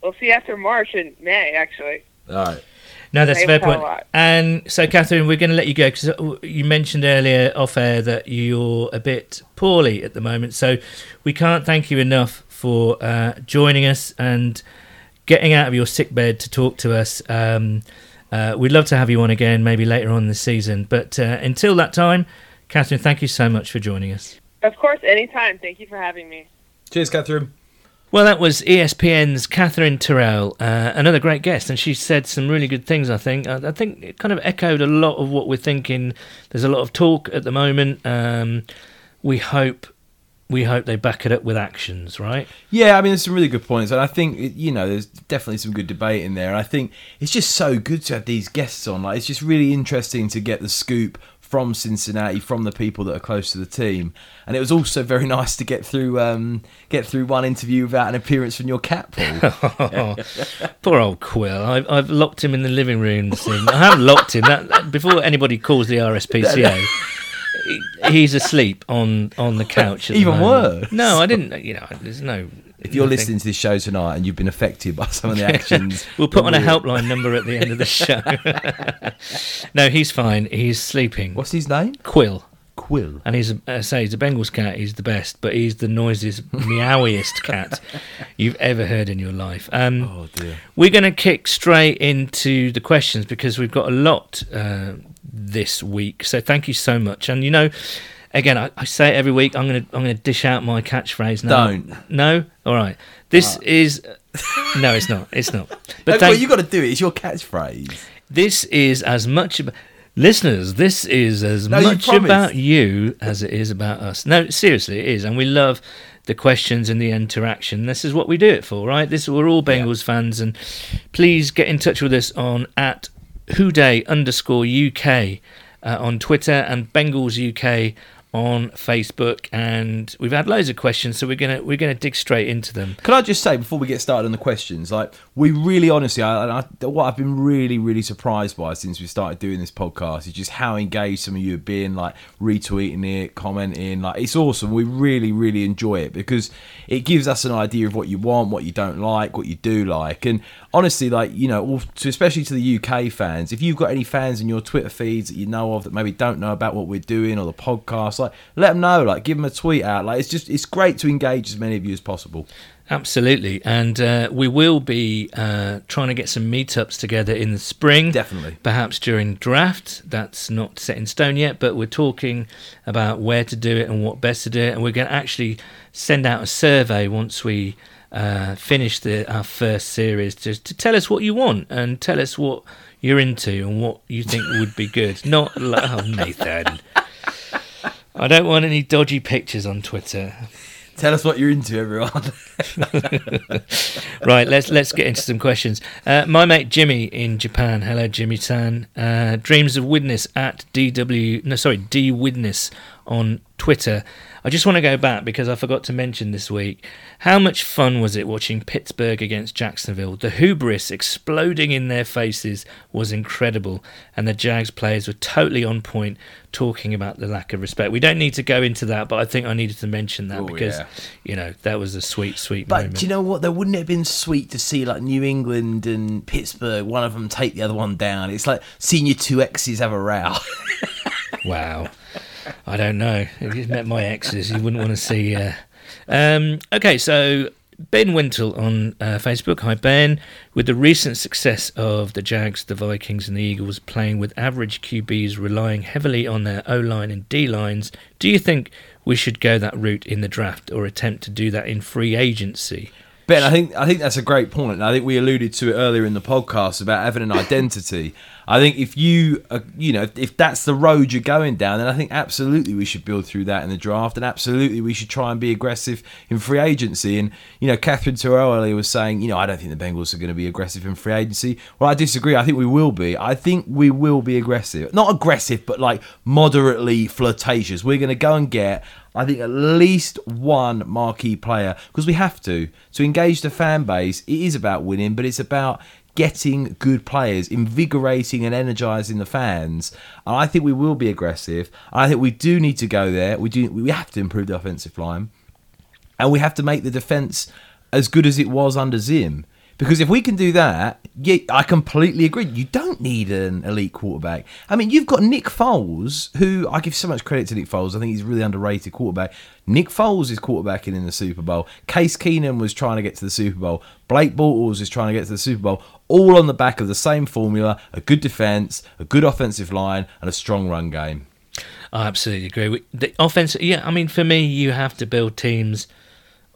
we'll see after March and May, actually. All right. No, that's a fair point. And so, Catherine, we're going to let you go because you mentioned earlier off air that you're a bit poorly at the moment. So we can't thank you enough for uh, joining us and getting out of your sickbed to talk to us. Um, uh, we'd love to have you on again, maybe later on this season. But uh, until that time, Catherine, thank you so much for joining us. Of course, anytime. Thank you for having me. Cheers, Catherine. Well, that was E S P N's Catherine Terrell, uh, another great guest, and she said some really good things, I think. I think it kind of echoed a lot of what we're thinking. There's a lot of talk at the moment. Um, we hope we hope they back it up with actions, right? Yeah, I mean, there's some really good points, and I think, you know, there's definitely some good debate in there. And I think it's just so good to have these guests on. Like, it's just really interesting to get the scoop from Cincinnati, from the people that are close to the team. And it was also very nice to get through um, get through one interview without an appearance from your cat, Paul. Poor old Quill. I've, I've locked him in the living room. I have locked him. That, that, before anybody calls the R S P C A, he, he's asleep on, on the couch. At Even the worse. No, I didn't. You know, there's no... If you're Nothing. listening to this show tonight and you've been affected by some of the actions... we'll put on weird. a helpline number at the end of the show. No, he's fine. He's sleeping. What's his name? Quill. Quill. And he's, I say, he's a Bengals cat. He's the best, but he's the noisiest, meowiest cat you've ever heard in your life. Um, oh, dear. We're going to kick straight into the questions because we've got a lot uh, this week. So thank you so much. And, you know... Again, I, I say it every week. I'm gonna I'm gonna dish out my catchphrase now. Don't. No? All right. This uh. is no, it's not. It's not. But no, thank... well, you got to do it. It's your catchphrase. This is as much about listeners. This is as no, much you about you as it is about us. No, seriously, it is, and we love the questions and the interaction. This is what we do it for, right? This we're all Bengals yeah. fans, and please get in touch with us on at Houday underscore U K uh, on Twitter and Bengals U K on Facebook, and we've had loads of questions, so we're gonna we're gonna dig straight into them. Can I just say before we get started on the questions, like we really, honestly, I, I, what I've been really, really surprised by since we started doing this podcast is just how engaged some of you have been, like retweeting it, commenting, like it's awesome. We really, really enjoy it because it gives us an idea of what you want, what you don't like, what you do like, and honestly, like you know, especially to the U K fans, if you've got any fans in your Twitter feeds that you know of that maybe don't know about what we're doing or the podcast. Like, let them know, like give them a tweet out. Like it's just it's great to engage as many of you as possible. Absolutely, and uh, we will be uh, trying to get some meetups together in the spring. Definitely, perhaps during draft. That's not set in stone yet, but we're talking about where to do it and what best to do it, and we're going to actually send out a survey once we uh, finish the, our first series to, to tell us what you want and tell us what you're into and what you think would be good. Not like, oh, Nathan. I don't want any dodgy pictures on Twitter. Tell us what you're into, everyone. Right, let's let's get into some questions. Uh, my mate Jimmy in Japan. Hello, Jimmy-san. Uh, dreams of Widnes at D W. No, sorry, D Widnes on Twitter. I just want to go back because I forgot to mention this week. How much fun was it watching Pittsburgh against Jacksonville? The hubris exploding in their faces was incredible, and the Jags players were totally on point talking about the lack of respect. We don't need to go into that, but I think I needed to mention that oh, because, yeah. you know, that was a sweet, sweet but moment. But do you know what? There wouldn't have been sweet to see, like, New England and Pittsburgh, one of them take the other one down. It's like seeing your two exes have a row. Wow. I don't know. If you met my exes, you wouldn't want to see. Uh... Um, okay, so Ben Wintle on uh, Facebook. Hi, Ben. With the recent success of the Jags, the Vikings and the Eagles playing with average Q Bs relying heavily on their O-line and D-lines, do you think we should go that route in the draft or attempt to do that in free agency? Ben, I think I think that's a great point, and I think we alluded to it earlier in the podcast about having an identity. I think if you, uh, you know, if that's the road you're going down, then I think absolutely we should build through that in the draft, and absolutely we should try and be aggressive in free agency. And you know, Catherine Terrell earlier was saying, you know, I don't think the Bengals are going to be aggressive in free agency. Well, I disagree. I think we will be. I think we will be aggressive, not aggressive, but like moderately flirtatious. We're going to go and get, I think, at least one marquee player, because we have to. To engage the fan base, it is about winning, but it's about getting good players, invigorating and energising the fans. And I think we will be aggressive. I think we do need to go there. We do. We have to improve the offensive line. And we have to make the defence as good as it was under Zim. Because if we can do that, yeah, I completely agree. You don't need an elite quarterback. I mean, you've got Nick Foles, who I give so much credit to Nick Foles. I think he's a really underrated quarterback. Nick Foles is quarterbacking in the Super Bowl. Case Keenum was trying to get to the Super Bowl. Blake Bortles is trying to get to the Super Bowl. All on the back of the same formula, a good defence, a good offensive line, and a strong run game. I absolutely agree. We, the offense, yeah, I mean, for me, you have to build teams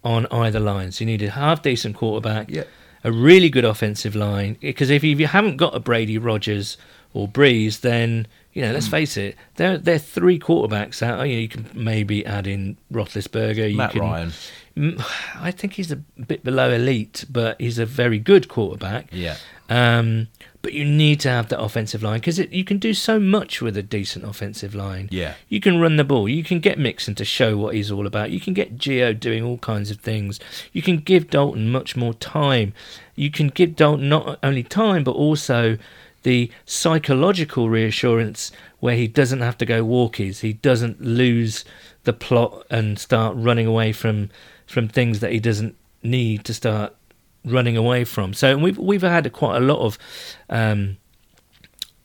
on either lines. You need a half-decent quarterback. Yeah. A really good offensive line, because if you haven't got a Brady, Rodgers, or Breeze, then you know. Let's face it, they're they're three quarterbacks out. You know, you can maybe add in Roethlisberger. You Matt can, Ryan. I think he's a bit below elite, but he's a very good quarterback. Yeah. Um, but you need to have that offensive line, because you can do so much with a decent offensive line. Yeah. You can run the ball. You can get Mixon to show what he's all about. You can get Gio doing all kinds of things. You can give Dalton much more time. You can give Dalton not only time, but also the psychological reassurance where he doesn't have to go walkies. He doesn't lose the plot and start running away from from things that he doesn't need to start running away from. So we've we've had a, quite a lot of um,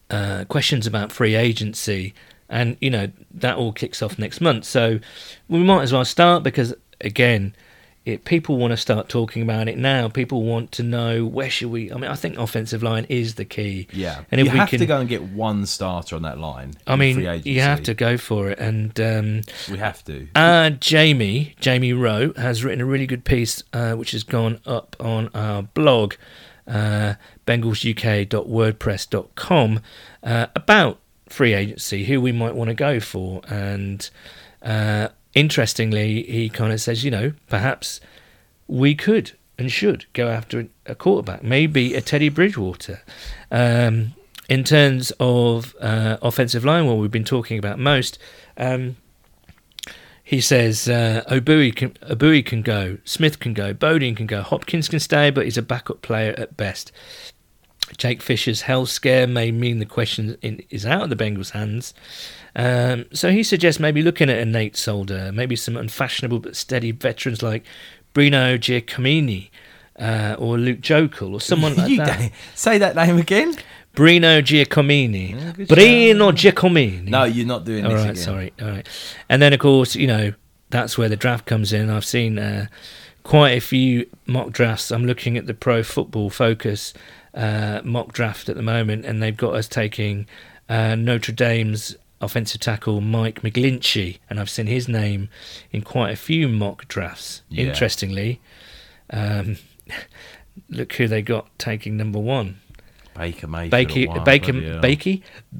uh, questions about free agency, and you know that all kicks off next month. So we might as well start, because again, it, people want to start talking about it now. People want to know where should we. I mean, I think offensive line is the key. Yeah, and if you we have can, to go and get one starter on that line. I mean, free agency, you have to go for it, and um, we have to. Uh, Jamie Jamie Rowe has written a really good piece, uh, which has gone up on our blog, uh, bengals u k dot wordpress dot com, uh, about free agency, who we might want to go for, and. Uh, Interestingly, he kind of says, you know, perhaps we could and should go after a quarterback, maybe a Teddy Bridgewater. Um, in terms of uh, offensive line, what we've been talking about most, um, he says uh, Obui can, Obui can go, Smith can go, Bowden can go, Hopkins can stay, but he's a backup player at best. Jake Fisher's health scare may mean the question is out of the Bengals' hands. Um, so he suggests maybe looking at a Nate Solder, maybe some unfashionable but steady veterans like Bruno Giacomini uh, or Luke Jokel or someone like that. Say that name again. Bruno Giacomini. Oh, Bruno Giacomini. No, you're not doing all this right, again. Sorry. All right. And then, of course, you know, that's where the draft comes in. I've seen uh, quite a few mock drafts. I'm looking at the Pro Football Focus Uh, mock draft at the moment, and they've got us taking uh, Notre Dame's offensive tackle Mike McGlinchey, and I've seen his name in quite a few mock drafts. Yeah. Interestingly, Um, look who they got taking number one. Baker Mayfield. Baker, Baker, Baker,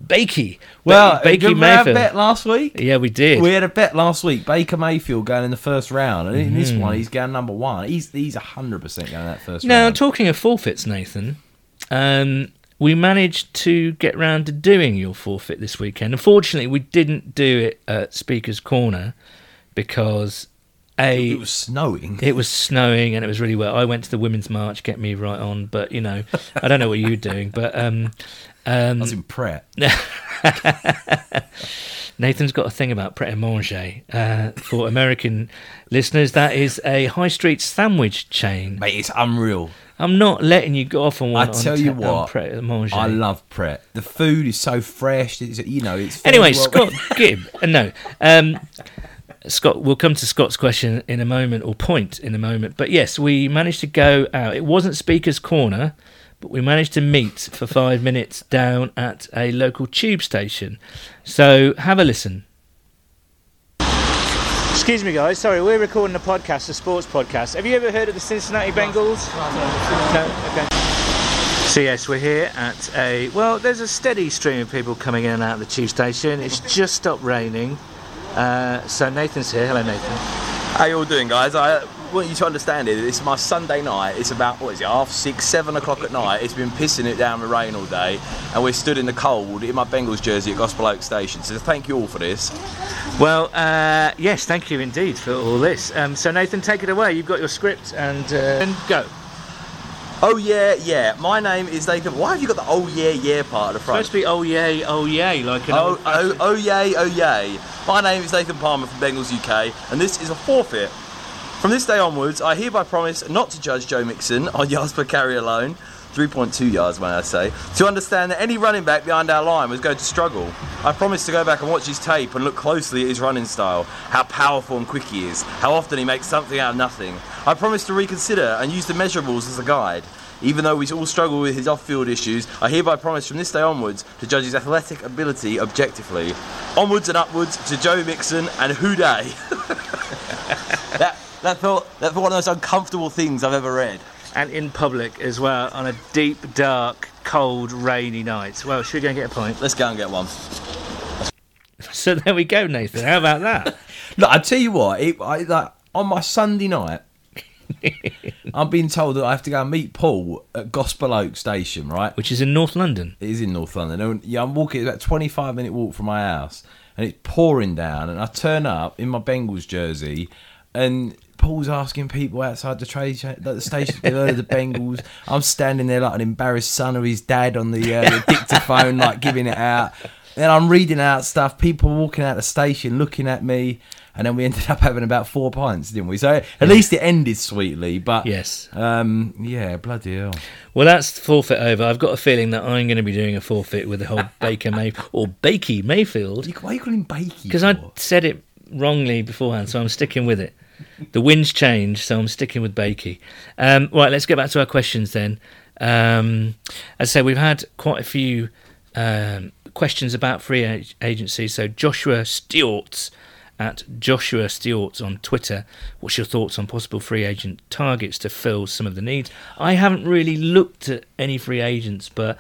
Baker. Well, Baker did we Mayfield. Have a bet last week? Yeah, we did. We had a bet last week. Baker Mayfield going in the first round, and in mm. this one, he's going number one. He's he's one hundred percent going in that first now, round. Now, talking of forfeits, Nathan, um, we managed to get round to doing your forfeit this weekend. Unfortunately, we didn't do it at Speaker's Corner because a it was snowing. It was snowing, and it was really wet. I went to the Women's March, get me right on, but you know, I don't know what you're doing. But um, um, I was in Pret. Nathan's got a thing about Pret a Manger. Uh, for American listeners, that is a high street sandwich chain. Mate, it's unreal. I'm not letting you go off on one. I tell on you ta- what, Pret a Manger. I love Pret. The food is so fresh. It's, you know, it's anyway. Well- Scott Gibb. No. Um, Scott, we'll come to Scott's question in a moment, or point in a moment. But yes, we managed to go out. It wasn't Speaker's Corner, but we managed to meet for five minutes down at a local tube station. So have a listen. Excuse me, guys. Sorry, we're recording a podcast, a sports podcast. Have you ever heard of the Cincinnati Bengals? No. Okay. So yes, we're here at a... Well, there's a steady stream of people coming in and out of the tube station. It's just stopped raining. Uh, so Nathan's here. Hello, Nathan. How you all doing, guys? I want you to understand it. It's my Sunday night. It's about what is it? Half six, seven o'clock at night. It's been pissing it down with rain all day, and we're stood in the cold in my Bengals jersey at Gospel Oak Station. So thank you all for this. Well, uh, yes, thank you indeed for all this. Um, so Nathan, take it away. You've got your script and uh, and go. Oh yeah, yeah. My name is Nathan. Why have you got the oh yeah, yeah part of the front? It's supposed to be oh yeah, oh yeah, like an oh oh oh yeah, oh yeah. My name is Nathan Palmer from Bengals U K, and this is a forfeit. From this day onwards, I hereby promise not to judge Joe Mixon on yards per carry alone, three point two yards, may I say, to understand that any running back behind our line was going to struggle. I promise to go back and watch his tape and look closely at his running style, how powerful and quick he is, how often he makes something out of nothing. I promise to reconsider and use the measurables as a guide. Even though we all struggle with his off-field issues, I hereby promise from this day onwards to judge his athletic ability objectively. Onwards and upwards to Joe Mixon and Houday. that, that felt that felt one of the most uncomfortable things I've ever read. And in public as well, on a deep, dark, cold, rainy night. Well, should we go and get a pint? Let's go and get one. So there we go, Nathan. How about that? Look, I tell you what, it, I, like, on my Sunday night, I'm being told that I have to go and meet Paul at Gospel Oak Station, right? Which is in North London. It is in North London. And, yeah, I'm walking, it's about a twenty-five minute walk from my house, and it's pouring down, and I turn up in my Bengals jersey, and Paul's asking people outside the trade like the station to heard of the Bengals. I'm standing there like an embarrassed son of his dad on the, uh, the dictaphone, like giving it out. Then I'm reading out stuff. People walking out the station looking at me, and then we ended up having about four pints, didn't we? So at yeah. least it ended sweetly. But yes, um, yeah, bloody hell. Well, that's forfeit over. I've got a feeling that I'm going to be doing a forfeit with the whole Baker Mayfield or Bakey Mayfield. Why are you calling him Bakey? Because I said it wrongly beforehand, so I'm sticking with it. The wind's changed, so I'm sticking with Bakey. Um, right, let's get back to our questions then. Um, as I say, we've had quite a few um, questions about free ag- agency. So Joshua Stewart at Joshua Stewart on Twitter. What's your thoughts on possible free agent targets to fill some of the needs? I haven't really looked at any free agents, but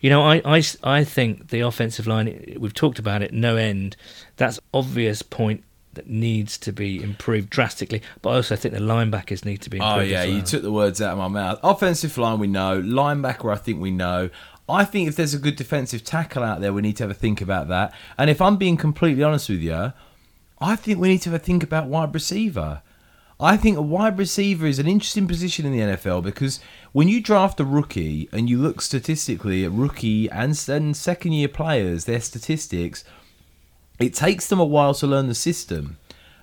you know, I, I, I think the offensive line, we've talked about it, no end. That's obvious point that needs to be improved drastically, but I also think the linebackers need to be improved. Oh yeah, as well. You took the words out of my mouth. Offensive line we know, linebacker I think we know. I think if there's a good defensive tackle out there, we need to have a think about that. And if I'm being completely honest with you, I think we need to have a think about wide receiver. I think a wide receiver is an interesting position in the N F L because when you draft a rookie and you look statistically at rookie and, and second year players, their statistics, it takes them a while to learn the system.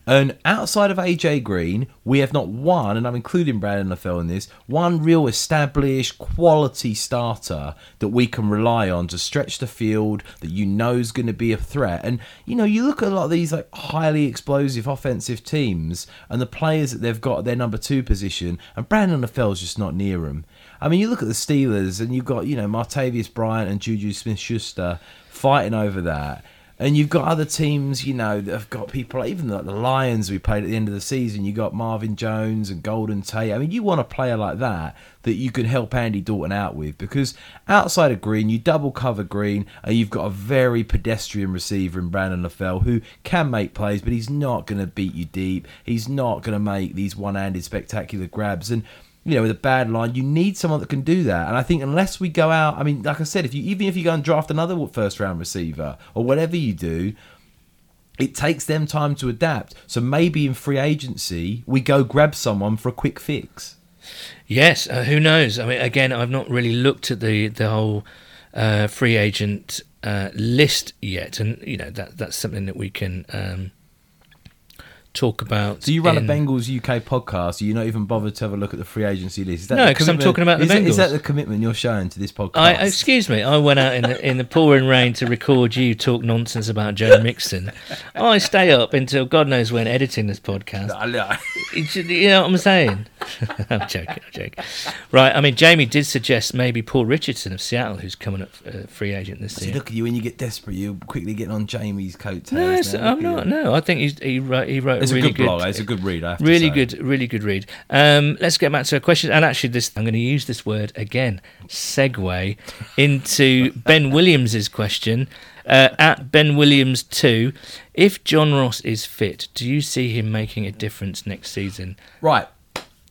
And outside of A J Green, we have not one, and I'm including Brad N F L in this, one real established quality starter that we can rely on to stretch the field that you know is going to be a threat. And, you know, you look at a lot of these like highly explosive offensive teams and the players that they've got at their number two position, and Brad N F L is just not near them. I mean, you look at the Steelers and you've got, you know, Martavius Bryant and Juju Smith-Schuster fighting over that. And you've got other teams, you know, that have got people, like even like the Lions we played at the end of the season, you got Marvin Jones and Golden Tate. I mean, you want a player like that that you can help Andy Dalton out with, because outside of Green, you double cover Green, and you've got a very pedestrian receiver in Brandon LaFell who can make plays, but he's not going to beat you deep. He's not going to make these one-handed spectacular grabs. And you know, with a bad line, you need someone that can do that. And I think unless we go out, I mean, like I said, if you even if you go and draft another first-round receiver or whatever you do, it takes them time to adapt. So maybe in free agency, we go grab someone for a quick fix. Yes, uh, who knows? I mean, again, I've not really looked at the the whole uh, free agent uh, list yet, and you know that that's something that we can. Um talk about. So you run in... a Bengals U K podcast, so you're not even bothered to have a look at the free agency list. Is that no, because I'm talking about the is Bengals. That, is that the commitment you're showing to this podcast? I, excuse me, I went out in the, in the pouring rain to record you talk nonsense about Joe Mixon. I stay up until God knows when editing this podcast. No, no. You know what I'm saying? I'm joking, I'm joking. Right, I mean, Jamie did suggest maybe Paul Richardson of Seattle, who's coming up uh, free agent this so year. Look at you, when you get desperate, you're quickly getting on Jamie's coattails. No, now, I'm not, you? no. I think he's, he wrote... He wrote It's really a good, good blog. It's a good read. I have really to say. good, really good read. Um, let's get back to our question. And actually, this I'm going to use this word again. Segue into Ben Williams's question uh, at Ben Williams two. If John Ross is fit, do you see him making a difference next season? Right.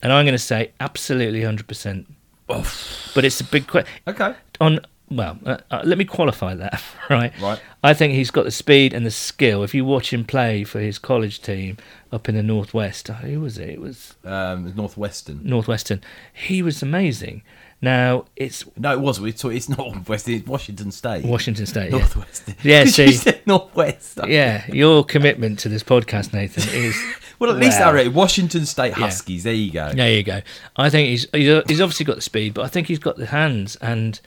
And I'm going to say absolutely one hundred percent. But it's a big question. Okay. On. Well, uh, uh, let me qualify that, right? Right. I think he's got the speed and the skill. If you watch him play for his college team up in the Northwest, oh, who was it? It was um, Northwestern. Northwestern. He was amazing. Now it's no, it wasn't. It's, it's not Western. It's Washington State. Washington State. Yeah. Northwestern. Yeah, see, you said Northwest. Yeah, your commitment to this podcast, Nathan, is well. At wow. least I read Washington State Huskies. Yeah. There you go. There you go. I think he's he's obviously got the speed, but I think he's got the hands and.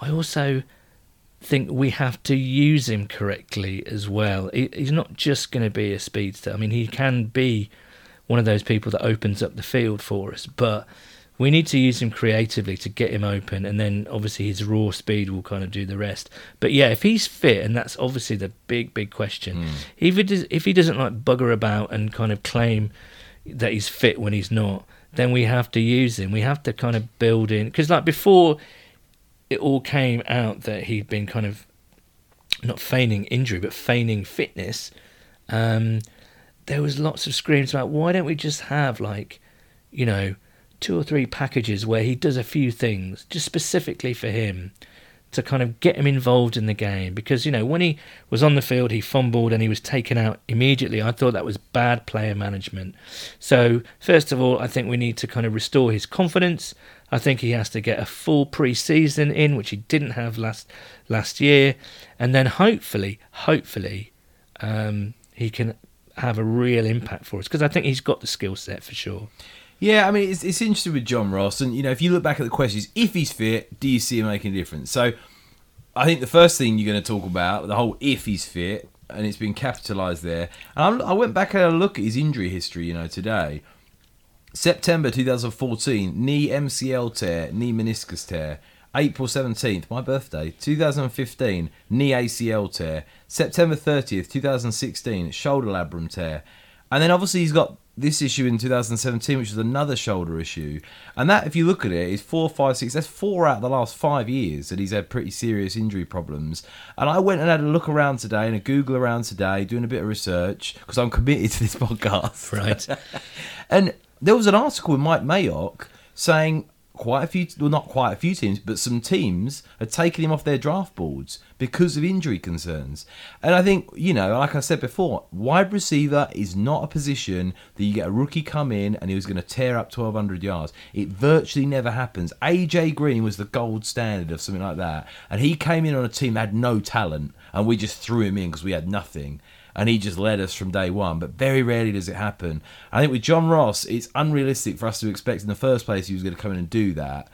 I also think we have to use him correctly as well. He, he's not just going to be a speedster. I mean, he can be one of those people that opens up the field for us, but we need to use him creatively to get him open, and then obviously his raw speed will kind of do the rest. But yeah, if he's fit, and that's obviously the big, big question, mm. if, it is, if he doesn't like bugger about and kind of claim that he's fit when he's not, then we have to use him. We have to kind of build in, because like before... it all came out that he'd been kind of not feigning injury but feigning fitness. Um, there was lots of screams about why don't we just have like, you know, two or three packages where he does a few things just specifically for him to kind of get him involved in the game, because you know when he was on the field he fumbled and he was taken out immediately. I thought that was bad player management. So first of all, I think we need to kind of restore his confidence. I think he has to get a full pre-season in, which he didn't have last last year, and then hopefully, hopefully, um, he can have a real impact for us, because I think he's got the skill set for sure. Yeah, I mean, it's, it's interesting with John Ross, and you know, if you look back at the questions, if he's fit, do you see him making a difference? So, I think the first thing you're going to talk about, the whole if he's fit, and it's been capitalised there. And I, I went back and had a look at his injury history, you know, today. September twenty fourteen, knee M C L tear, knee meniscus tear. April seventeenth, my birthday, two thousand fifteen, knee A C L tear. September thirtieth, two thousand sixteen, shoulder labrum tear. And then obviously he's got this issue in two thousand seventeen, which is another shoulder issue. And that, if you look at it, is four, five, six. That's four out of the last five years that he's had pretty serious injury problems. And I went and had a look around today and a Google around today, doing a bit of research, because I'm committed to this podcast. Right. And... there was an article with Mike Mayock saying quite a few, well, not quite a few teams, but some teams had taken him off their draft boards because of injury concerns. And I think, you know, like I said before, wide receiver is not a position that you get a rookie come in and he was going to tear up twelve hundred yards. It virtually never happens. A J Green was the gold standard of something like that. And he came in on a team that had no talent and we just threw him in because we had nothing. And he just led us from day one, but very rarely does it happen. I think with John Ross, it's unrealistic for us to expect in the first place he was going to come in and do that.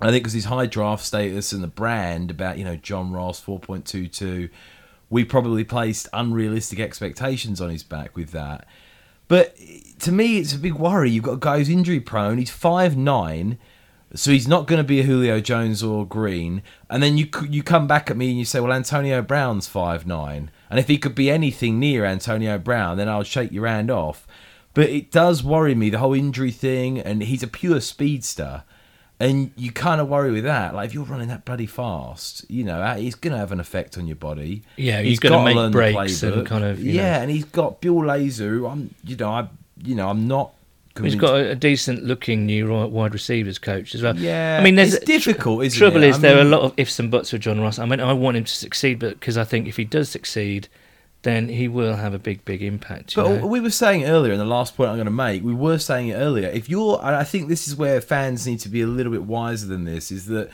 I think because his high draft status and the brand about, you know, John Ross, four point two two, we probably placed unrealistic expectations on his back with that. But to me, it's a big worry. You've got a guy who's injury prone, he's five nine, so he's not going to be a Julio Jones or Green. And then you you come back at me and you say, well, Antonio Brown's five nine. And if he could be anything near Antonio Brown, then I'll shake your hand off. But it does worry me, the whole injury thing, and he's a pure speedster. And you kind of worry with that. Like, if you're running that bloody fast, you know, it's going to have an effect on your body. Yeah, he's, he's got to make breaks and kind of, you yeah, know. And he's got Bill Lazor, who I'm, you know, I, you know, I'm not convinced. He's got a decent-looking new wide receivers coach as well. Yeah, I mean, there's, it's difficult, isn't trouble it? Trouble is I there mean, are a lot of ifs and buts with John Ross. I mean, I want him to succeed, but because I think if he does succeed, then he will have a big, big impact. But know? we were saying earlier, and the last point I'm going to make, we were saying it earlier, if you're, and I think this is where fans need to be a little bit wiser than this, is that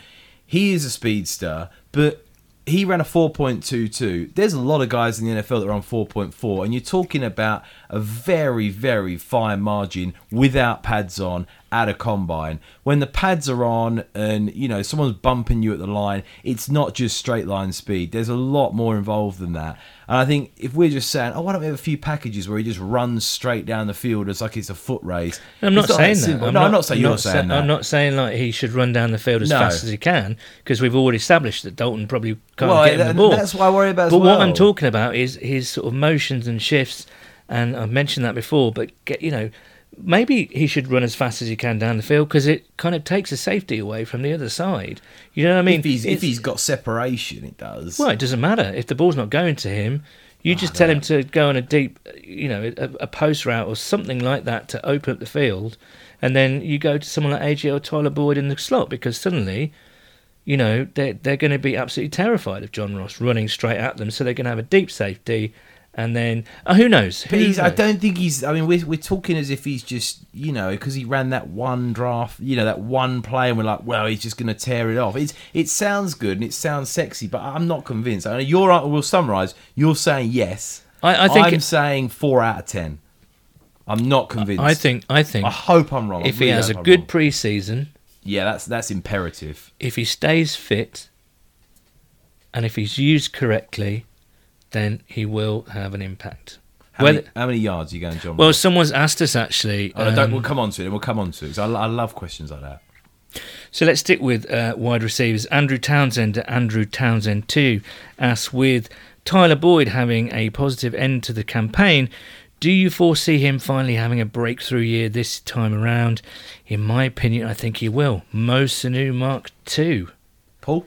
he is a speedster, but he ran a four point two two. There's a lot of guys in the N F L that are on four point four, and you're talking about a very, very fine margin without pads on at a combine. When the pads are on and, you know, someone's bumping you at the line, it's not just straight line speed. There's a lot more involved than that. And I think if we're just saying, oh, why don't we have a few packages where he just runs straight down the field as like it's a foot race? I'm not saying that. No, I'm not saying you're saying that. I'm not saying like he should run down the field as fast as he can, because we've already established that Dalton probably can't get him the ball. That's what I worry about as well. But what I'm talking about is his sort of motions and shifts, and I've mentioned that before, but, get, you know, maybe he should run as fast as he can down the field, because it kind of takes the safety away from the other side. You know what I mean? If he's, if he's got separation, it does. Well, it doesn't matter. If the ball's not going to him, you just tell him to go on a deep, you know, a, a post route or something like that to open up the field, and then you go to someone like A J or Tyler Boyd in the slot, because suddenly, you know, they're, they're going to be absolutely terrified of John Ross running straight at them, so they're going to have a deep safety. And then, oh, who knows? Who but he's, knows? I don't think he's, I mean, we're, we're talking as if he's just, you know, because he ran that one draft, you know, that one play, and we're like, well, he's just going to tear it off. It's, it sounds good and it sounds sexy, but I'm not convinced. I mean, you're, we'll summarise, you're saying yes. I, I think I'm it, saying four out of ten. I'm not convinced. I think, I think. I hope I'm wrong. If really he has a I'm good wrong. preseason. Yeah, that's that's imperative. If he stays fit and if he's used correctly, then he will have an impact. How, Whether, many, how many yards are you going, John? Well, someone's asked us, actually. Oh, um, don't, we'll come on to it. We'll come on to it. I, I love questions like that. So let's stick with uh, wide receivers. Andrew Townsend, Andrew Townsend two, asks, with Tyler Boyd having a positive end to the campaign, do you foresee him finally having a breakthrough year this time around? In my opinion, I think he will. Mo Sanu Mark two. Paul?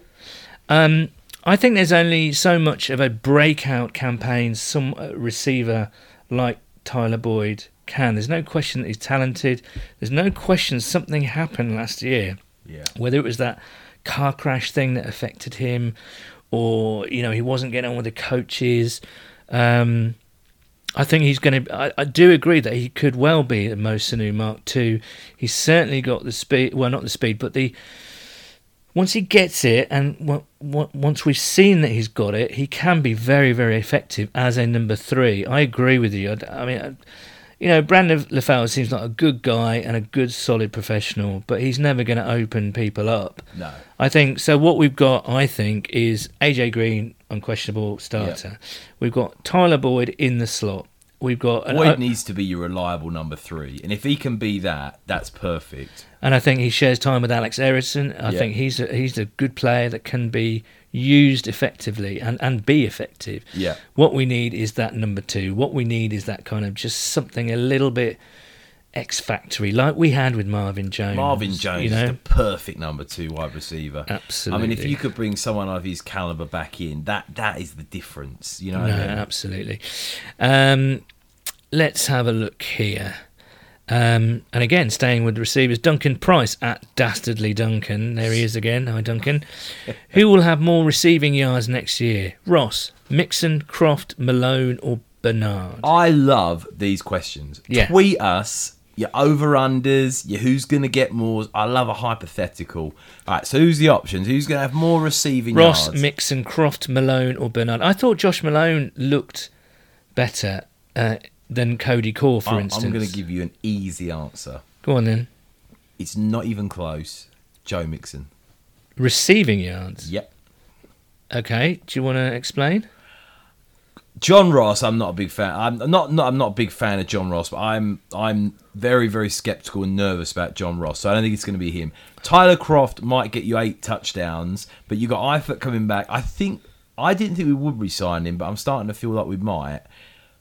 Um... I think there's only so much of a breakout campaign some receiver like Tyler Boyd can. There's no question that he's talented. There's no question something happened last year. Yeah. Whether it was that car crash thing that affected him, or, you know, he wasn't getting on with the coaches. Um, I think he's going to... I, I do agree that he could well be a Mo Sanu Mark two. He's certainly got the speed... Well, not the speed, but the... Once he gets it, and w- w- once we've seen that he's got it, he can be very, very effective as a number three. I agree with you. I, I mean, I, you know, Brandon LaFell seems like a good guy and a good, solid professional, but he's never going to open people up. No. I think, so what we've got, I think, is A J Green, unquestionable starter. Yep. We've got Tyler Boyd in the slot. We've got an, Boyd needs to be your reliable number three, and if he can be that, that's perfect. And I think he shares time with Alex Erickson. I yeah. think he's a, he's a good player that can be used effectively and, and be effective. Yeah. What we need is that number two. What we need is that kind of just something a little bit X-factory, like we had with Marvin Jones. Marvin Jones, you know? Is the perfect number two wide receiver. Absolutely. I mean, if you could bring someone of his calibre back in, that that is the difference. You know what no, I mean? Absolutely. Um, let's have a look here. Um, and again, staying with the receivers, Duncan Price at Dastardly Duncan. There he is again. Hi, Duncan. Who will have more receiving yards next year? Ross, Mixon, Croft, Malone or Bernard? I love these questions. Yeah. Tweet us your over-unders, your who's going to get more. I love a hypothetical. All right, so who's the options? Who's going to have more receiving Ross, yards? Ross, Mixon, Croft, Malone or Bernard? I thought Josh Malone looked better uh, than Cody Core, for I'm, instance. I'm going to give you an easy answer. Go on, then. It's not even close. Joe Mixon. Receiving yards? Yep. Okay, do you want to explain? John Ross, I'm not a big fan. I'm not, not. I'm not a big fan of John Ross, but I'm. I'm very, very sceptical and nervous about John Ross. So I don't think it's going to be him. Tyler Croft might get you eight touchdowns, but you got Eifert coming back. I think I didn't think we would re-sign him, but I'm starting to feel like we might.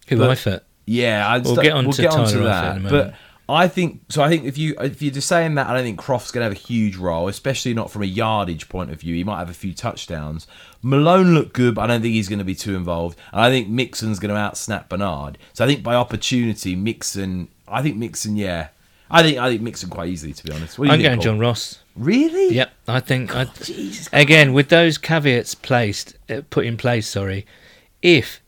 Who Eifert? Yeah, I'd we'll start, get on we'll to get onto that. In a but I think so. I think if you if you're just saying that, I don't think Croft's going to have a huge role, especially not from a yardage point of view. He might have a few touchdowns. Malone looked good, but I don't think he's going to be too involved. And I think Mixon's going to outsnap Bernard. So I think by opportunity, Mixon. I think Mixon. Yeah, I think I think Mixon quite easily, to be honest. What do you I'm think, going Paul? John Ross. Really? Yep. I think. God, I, Jesus again, God. With those caveats placed, uh, put in place. Sorry, if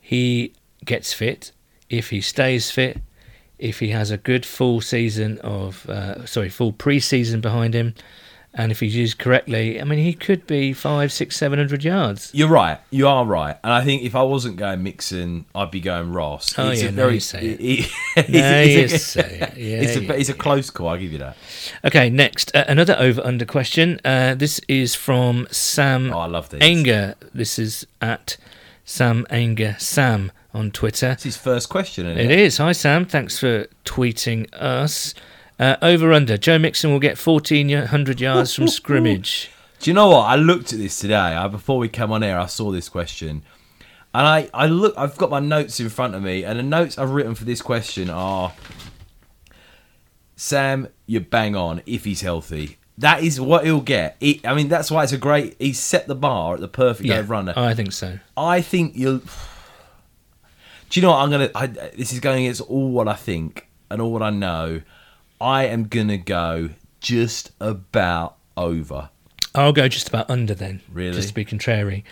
he gets fit, if he stays fit, if he has a good full season of, uh, sorry, full pre-season behind him, and if he's used correctly, I mean, he could be five, six, seven hundred yards. You're right. You are right. And I think if I wasn't going Mixon, I'd be going Ross. Oh, it's yeah, a very, no, you say it. He, he's, no, he's you a, say it. Yeah, it's, yeah, a, it's yeah. a close call, I'll give you that. Okay, next. Uh, another over-under question. Uh, this is from Sam oh, I love these. Anger. This is at Sam Anger Sam on Twitter. It's his first question, isn't it? It is. Hi, Sam. Thanks for tweeting us. Uh, over under. Joe Mixon will get fourteen hundred yards from scrimmage. Do you know what? I looked at this today. I, before we came on air, I saw this question. And I, I look, I've got my notes in front of me. And the notes I've written for this question are, Sam, you're bang on if he's healthy. That is what he'll get. He, I mean, that's why it's a great... He set the bar at the perfect yeah, over-runner. I think so. I think you'll... Do you know what I'm going to... This is going against all what I think and all what I know. I am going to go just about over. I'll go just about under then. Really? Just to be contrary.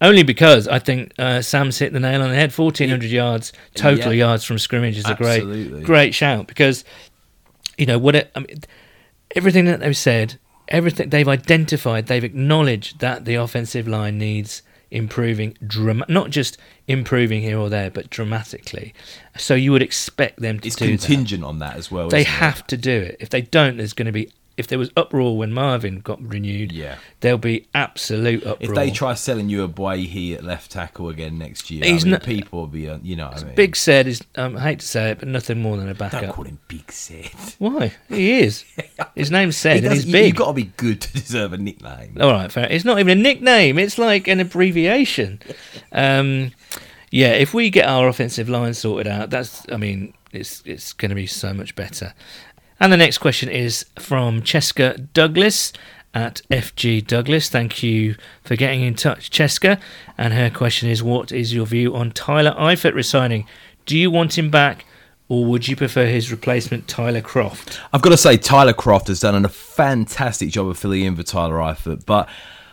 Only because I think uh, Sam's hit the nail on the head. fourteen hundred yeah. yards, total yeah. yards from scrimmage is Absolutely. a great great shout. Because, you know, what it, I mean, everything that they've said, everything they've identified, they've acknowledged that the offensive line needs improving, dram- not just improving here or there, but dramatically. So you would expect them to it's do that. It's contingent on that as well. They have it? to do it. If they don't, there's going to be... If there was uproar when Marvin got renewed, yeah. there'll be absolute uproar. If they try selling you a Bwayhi at left tackle again next year, he's I mean, not, people will be... You know what I mean? Big Said is... Um, I hate to say it, but nothing more than a backup. Don't call him Big Said. Why? He is. His name's Said he and he's big. You've got to be good to deserve a nickname. All right, fair. It's not even a nickname. It's like an abbreviation. Um, yeah, if we get our offensive line sorted out, that's... I mean, it's it's going to be so much better. And the next question is from Cheska Douglas at F G Douglas. Thank you for getting in touch, Cheska. And her question is, what is your view on Tyler Eifert resigning? Do you want him back, or would you prefer his replacement, Tyler Croft? I've got to say, Tyler Croft has done a fantastic job of filling in for Tyler Eifert, but...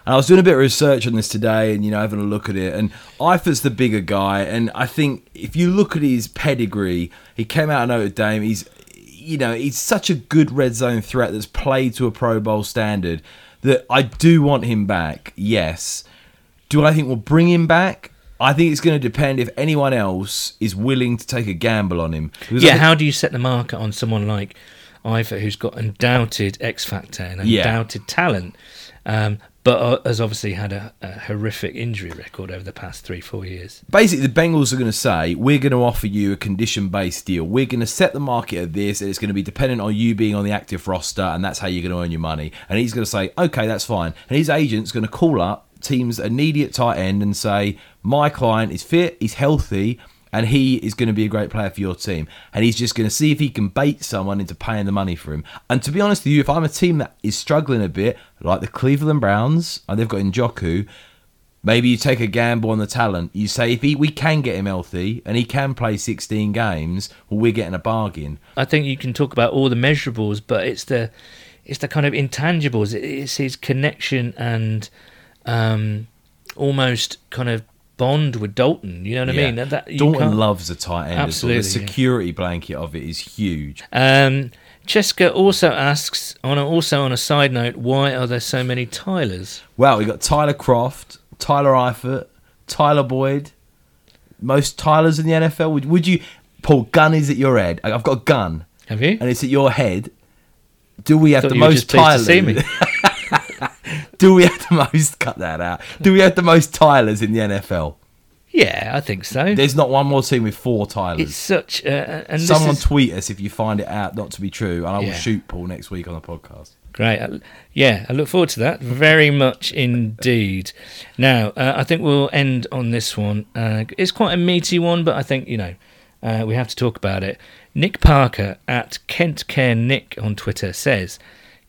And I was doing a bit of research on this today and, you know, having a look at it. And Eifert's the bigger guy. And I think if you look at his pedigree, he came out of Notre Dame. He's, you know, he's such a good red zone threat that's played to a Pro Bowl standard that I do want him back, yes. Do I think we'll bring him back? I think it's going to depend if anyone else is willing to take a gamble on him. Because yeah, think- how do you set the market on someone like Eifert, who's got undoubted X factor and undoubted yeah. talent? Um, but has obviously had a, a horrific injury record over the past three, four years. Basically, the Bengals are going to say, we're going to offer you a condition-based deal. We're going to set the market at this, and it's going to be dependent on you being on the active roster, and that's how you're going to earn your money. And he's going to say, okay, that's fine. And his agent's going to call up teams that need at tight end and say, my client is fit, he's healthy, and he is going to be a great player for your team. And he's just going to see if he can bait someone into paying the money for him. And to be honest with you, if I'm a team that is struggling a bit, like the Cleveland Browns, and they've got Njoku, maybe you take a gamble on the talent. You say, if he, we can get him healthy and he can play sixteen games, well, we're getting a bargain. I think you can talk about all the measurables, but it's the it's the kind of intangibles. It's his connection and um, almost kind of bond with Dalton, you know what yeah. I mean? That, that, Dalton loves a tight end. Absolutely, as well. The security yeah. blanket of it is huge. Um, Cheska also asks, on a, also on a side note, why are there so many Tylers? Well, we got Tyler Croft, Tyler Eifert, Tyler Boyd, most Tylers in the N F L. Would, would you, Paul, gun is at your head. I've got a gun. Have you? And it's at your head. Do we have the most Tylers? I thought you were just pleased to see me. Do we have the most... Cut that out. Do we have the most Tylers in the N F L? Yeah, I think so. There's not one more team with four Tylers. It's such... Uh, and someone is... tweet us if you find it out not to be true, and I yeah. will shoot Paul next week on the podcast. Great. Yeah, I look forward to that very much indeed. Now, uh, I think we'll end on this one. Uh, it's quite a meaty one, but I think, you know, uh, we have to talk about it. Nick Parker at KentCareNick on Twitter says,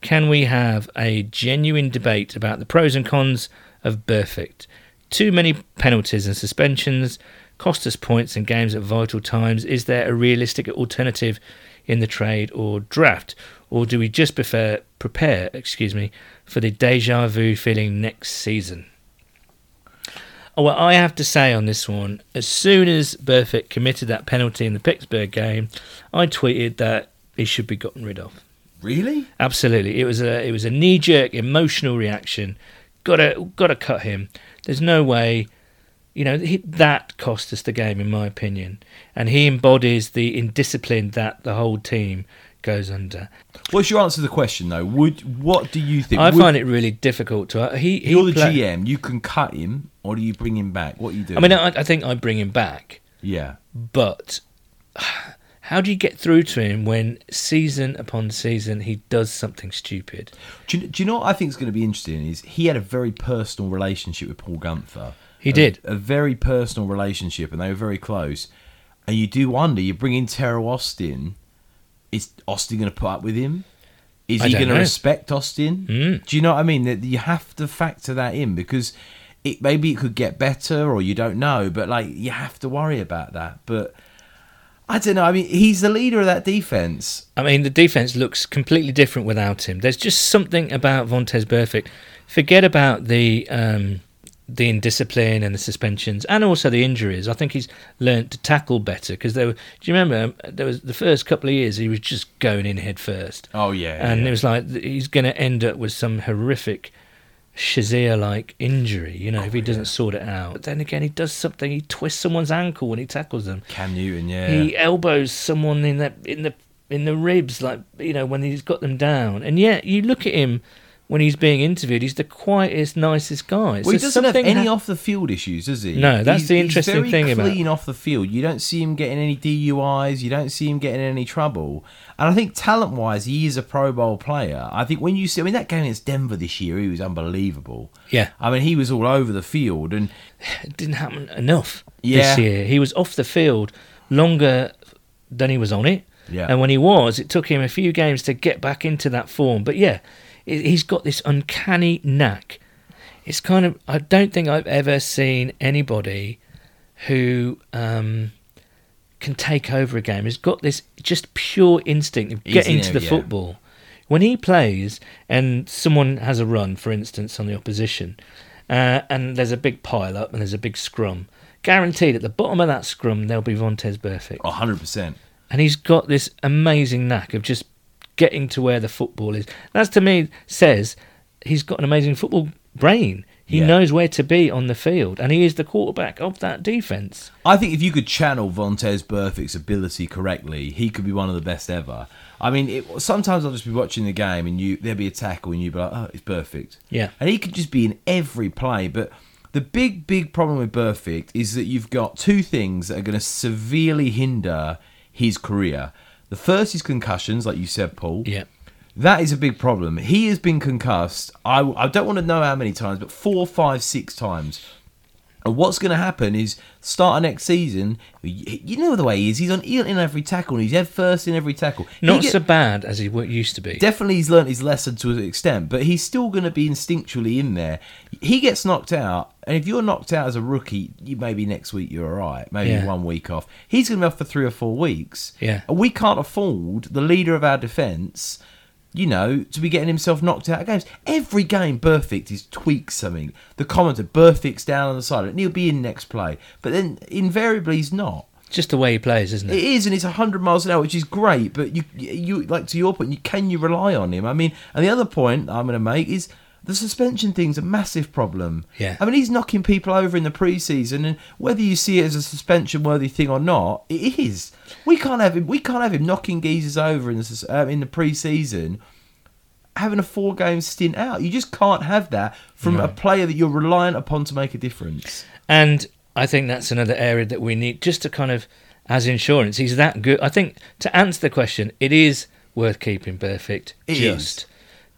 can we have a genuine debate about the pros and cons of Burfict? Too many penalties and suspensions, cost us points in games at vital times. Is there a realistic alternative in the trade or draft? Or do we just prefer, prepare, excuse me, for the deja vu feeling next season? Oh, well, I have to say on this one, as soon as Burfict committed that penalty in the Pittsburgh game, I tweeted that he should be gotten rid of. Really? Absolutely. It was a it was a knee-jerk, emotional reaction. Gotta gotta cut him. There's no way. You know, he, that cost us the game, in my opinion. And he embodies the indiscipline that the whole team goes under. What's your answer to the question, though? Would what do you think? I would, find it really difficult to. He, he you're the play, G M. You can cut him, or do you bring him back? What do you do? I mean, I, I think I bring him back. Yeah. But how do you get through to him when season upon season he does something stupid? Do you, do you know what I think is going to be interesting? Is he had a very personal relationship with Paul Gunther. He a, did a very personal relationship, and they were very close. And you do wonder. You bring in Terrell Austin. Is Austin going to put up with him? Is I he going to respect Austin? Mm. Do you know what I mean? That you have to factor that in, because it maybe it could get better, or you don't know. But like, you have to worry about that. But I don't know. I mean, he's the leader of that defense. I mean, the defense looks completely different without him. There's just something about Vontaze Burfict. Forget about the um, the indiscipline and the suspensions, and also the injuries. I think he's learnt to tackle better, because there were. Do you remember there was the first couple of years he was just going in head first? Oh yeah, and yeah. It was like he's going to end up with some horrific Shazier-like injury, you know, oh, if he doesn't yeah. sort it out. But then again, he does something. He twists someone's ankle when he tackles them. Cam Newton, yeah. He elbows someone in the in the in the ribs, like, you know, when he's got them down. And yet you look at him. When he's being interviewed, he's the quietest, nicest guy. Well, he doesn't have any ha- off-the-field issues, does he? No, that's he's, the interesting thing about He's very clean about. off the field. You don't see him getting any D U Is. You don't see him getting any trouble. And I think talent-wise, he is a Pro Bowl player. I think when you see... I mean, that game against Denver this year, he was unbelievable. Yeah. I mean, he was all over the field. And it didn't happen enough yeah. this year. He was off the field longer than he was on it. Yeah. And when he was, it took him a few games to get back into that form. But, yeah... he's got this uncanny knack. It's kind of... I don't think I've ever seen anybody who um, can take over a game. He's got this just pure instinct of getting Easy, to the yeah. football. When he plays and someone has a run, for instance, on the opposition, uh, and there's a big pile-up and there's a big scrum, guaranteed at the bottom of that scrum there'll be Vontaze Burfict. one hundred percent. And he's got this amazing knack of just getting to where the football is. That's, to me, says he's got an amazing football brain. He yeah. knows where to be on the field, and he is the quarterback of that defence. I think if you could channel Vontaze Burfict's ability correctly, he could be one of the best ever. I mean, it, sometimes I'll just be watching the game, and you there'll be a tackle, and you'd be like, oh, it's Burfict. Yeah. And he could just be in every play, but... the big, big problem with Burfict is that you've got two things that are going to severely hinder his career. The first is concussions, like you said, Paul. Yeah. That is a big problem. He has been concussed, I, I don't want to know how many times, but four, five, six times. And what's going to happen is, start of next season, you know the way he is. He's on in every tackle, and he's head first in every tackle. Not get, so bad as he used to be. Definitely he's learnt his lesson to an extent, but he's still going to be instinctually in there. He gets knocked out, and if you're knocked out as a rookie, you maybe next week you're all right, maybe yeah. one week off. He's going to be off for three or four weeks. Yeah. And we can't afford the leader of our defence... you know, to be getting himself knocked out of games. Every game, Burfict is tweaked something. The commenter, Burfict's down on the side, and he'll be in next play. But then, invariably, he's not. Just the way he plays, isn't it? It is, and it's one hundred miles an hour, which is great. But, you, you like to your point, you, can you rely on him? I mean, and the other point I'm going to make is the suspension thing's a massive problem. Yeah. I mean, he's knocking people over in the preseason, and whether you see it as a suspension-worthy thing or not, it is. We can't have him. We can't have him knocking geezers over in the uh, in the preseason, having a four-game stint out. You just can't have that from no. a player that you're reliant upon to make a difference. And I think that's another area that we need just to kind of as insurance. He's that good. I think to answer the question, it is worth keeping Burfict. It just. Is.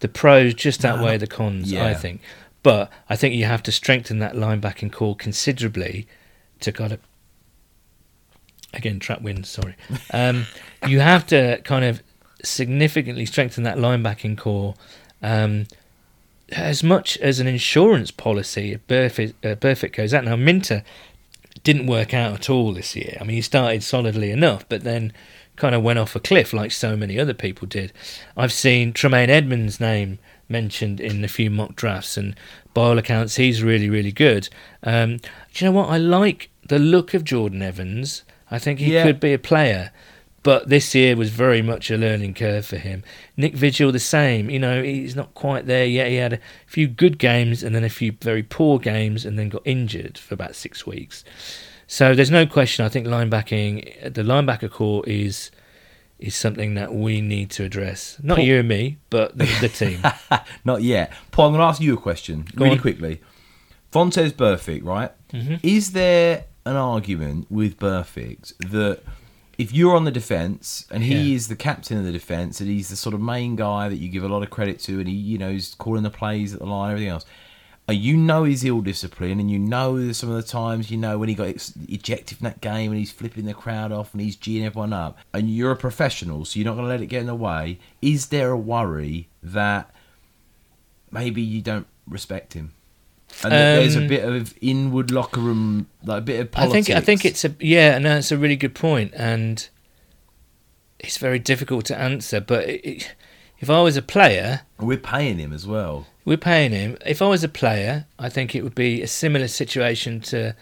The pros just outweigh the cons, yeah. I think. But I think you have to strengthen that linebacking core considerably to kind of, again, trap wins, sorry. Um, you have to kind of significantly strengthen that linebacking core um, as much as an insurance policy if Burfitt, uh, Burfitt goes out. Now, Minter didn't work out at all this year. I mean, he started solidly enough, but then kind of went off a cliff like so many other people did. I've seen Tremaine Edmonds' name mentioned in a few mock drafts, and by all accounts, he's really, really good. Um, do you know what? I like the look of Jordan Evans. I think he yeah. could be a player, but this year was very much a learning curve for him. Nick Vigil, the same. You know, he's not quite there yet. He had a few good games and then a few very poor games and then got injured for about six weeks. So there's no question. I think linebacking, the linebacker core is is something that we need to address. Not Paul, you and me, but the, the team. Not yet. Paul, I'm going to ask you a question Go really on. quickly. Vontaze Burfict, right? Mm-hmm. Is there an argument with Burfict that if you're on the defence and he yeah. is the captain of the defence and he's the sort of main guy that you give a lot of credit to and he, you know, is calling the plays at the line and everything else, you know he's ill-disciplined, and you know some of the times, you know, when he got ex- ejected from that game and he's flipping the crowd off and he's geeing everyone up, and you're a professional, so you're not going to let it get in the way. Is there a worry that maybe you don't respect him? And um, that there's a bit of inward locker room, like a bit of politics? I think, I think it's a... Yeah, no, it's a really good point, and it's very difficult to answer, but it, it, if I was a player... We're paying him as well. We're paying him. If I was a player, I think it would be a similar situation to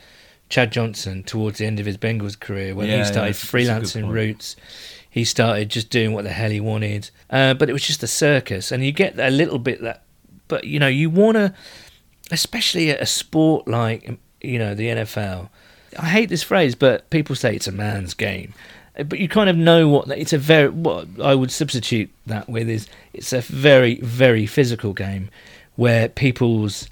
Chad Johnson towards the end of his Bengals career when yeah, he started yeah, freelancing routes. He started just doing what the hell he wanted. Uh, but it was just a circus. And you get a little bit that... But, you know, you want to... Especially a sport like, you know, the N F L. I hate this phrase, but people say it's a man's game. But you kind of know what it's a very what I would substitute that with is it's a very, very physical game where people's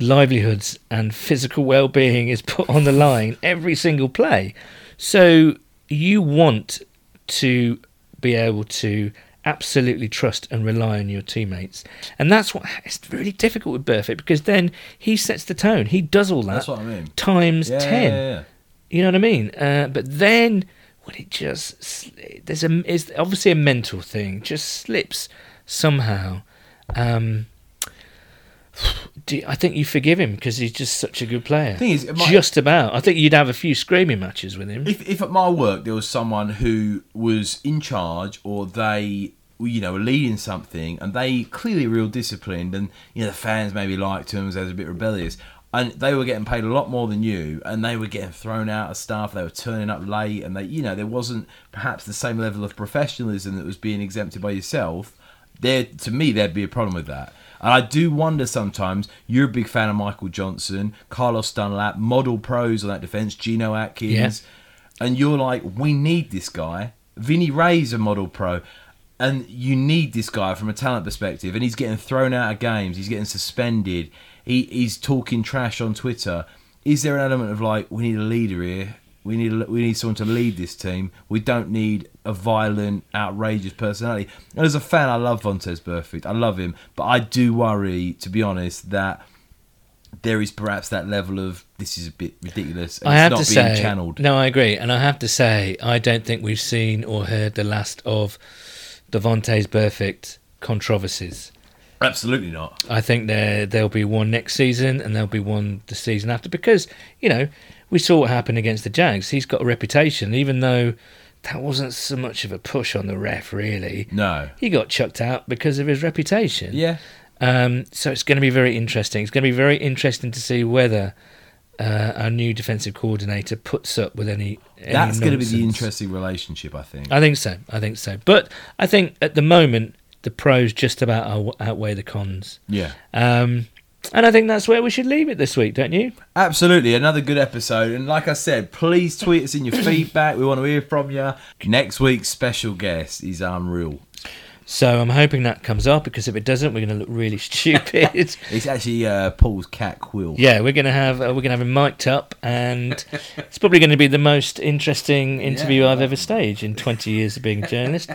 livelihoods and physical well-being is put on the line every single play. So you want to be able to absolutely trust and rely on your teammates, and that's what it's really difficult with Burfict, because then he sets the tone. He does all that that's what I mean. times yeah, ten. Yeah, yeah. You know what I mean? Uh, but then. Well, it just there's a it's obviously a mental thing. Just slips somehow. Um, do you, I think you forgive him because he's just such a good player. Thing is, my, just about. I think you'd have a few screaming matches with him. If, if at my work there was someone who was in charge, or they, you know, were leading something, and they clearly were real disciplined, and you know the fans maybe liked him as they was a bit rebellious. And they were getting paid a lot more than you, and they were getting thrown out of stuff. They were turning up late, and they, you know, there wasn't perhaps the same level of professionalism that was being exempted by yourself. There, to me, there'd be a problem with that. And I do wonder sometimes. You're a big fan of Michael Johnson, Carlos Dunlap, model pros on that defense, Geno Atkins, yeah. and you're like, we need this guy. Vinny Ray's a model pro. And you need this guy from a talent perspective, and he's getting thrown out of games. He's getting suspended. He he's talking trash on Twitter. Is there an element of like, we need a leader here? We need a, we need someone to lead this team. We don't need a violent, outrageous personality. And as a fan, I love Vontaze Burfict. I love him, but I do worry, to be honest, that there is perhaps that level of this is a bit ridiculous. And I have it's not to being say, channeled. No, I agree, and I have to say, I don't think we've seen or heard the last of the Vontaze Burfict controversies. Absolutely not. I think there there'll be one next season, and there'll be one the season after, because you know we saw what happened against the Jags. He's got a reputation, even though that wasn't so much of a push on the ref, really. No, he got chucked out because of his reputation. Yeah. Um, so it's going to be very interesting. It's going to be very interesting to see whether uh, our new defensive coordinator puts up with any. any That's going to be the interesting relationship, I think. I think so. I think so. But I think at the moment, the pros just about outweigh the cons. Yeah. Um, and I think that's where we should leave it this week, don't you? Absolutely. Another good episode. And like I said, please tweet us in your feedback. We want to hear from you. Next week's special guest is unreal. So I'm hoping that comes up, because if it doesn't, we're going to look really stupid. It's actually uh, Paul's cat Quill. Yeah, we're going to have uh, we're going to have him mic'd up, and it's probably going to be the most interesting interview yeah, I've um... ever staged in twenty years of being a journalist.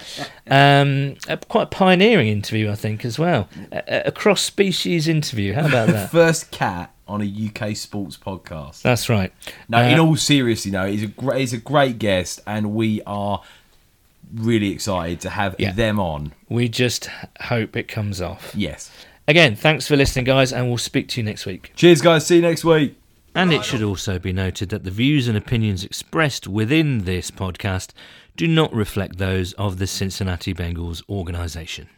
Um, a, quite a pioneering interview, I think, as well. A, a cross-species interview. How about that? First cat on a U K sports podcast. That's right. No, uh, in all seriousness, no, he's a great, he's a great guest, and we are really excited to have yeah. them on. We just hope it comes off. Yes. Again, thanks for listening, guys, and we'll speak to you next week. Cheers, guys. See you next week. And it should also be noted that the views and opinions expressed within this podcast do not reflect those of the Cincinnati Bengals organization.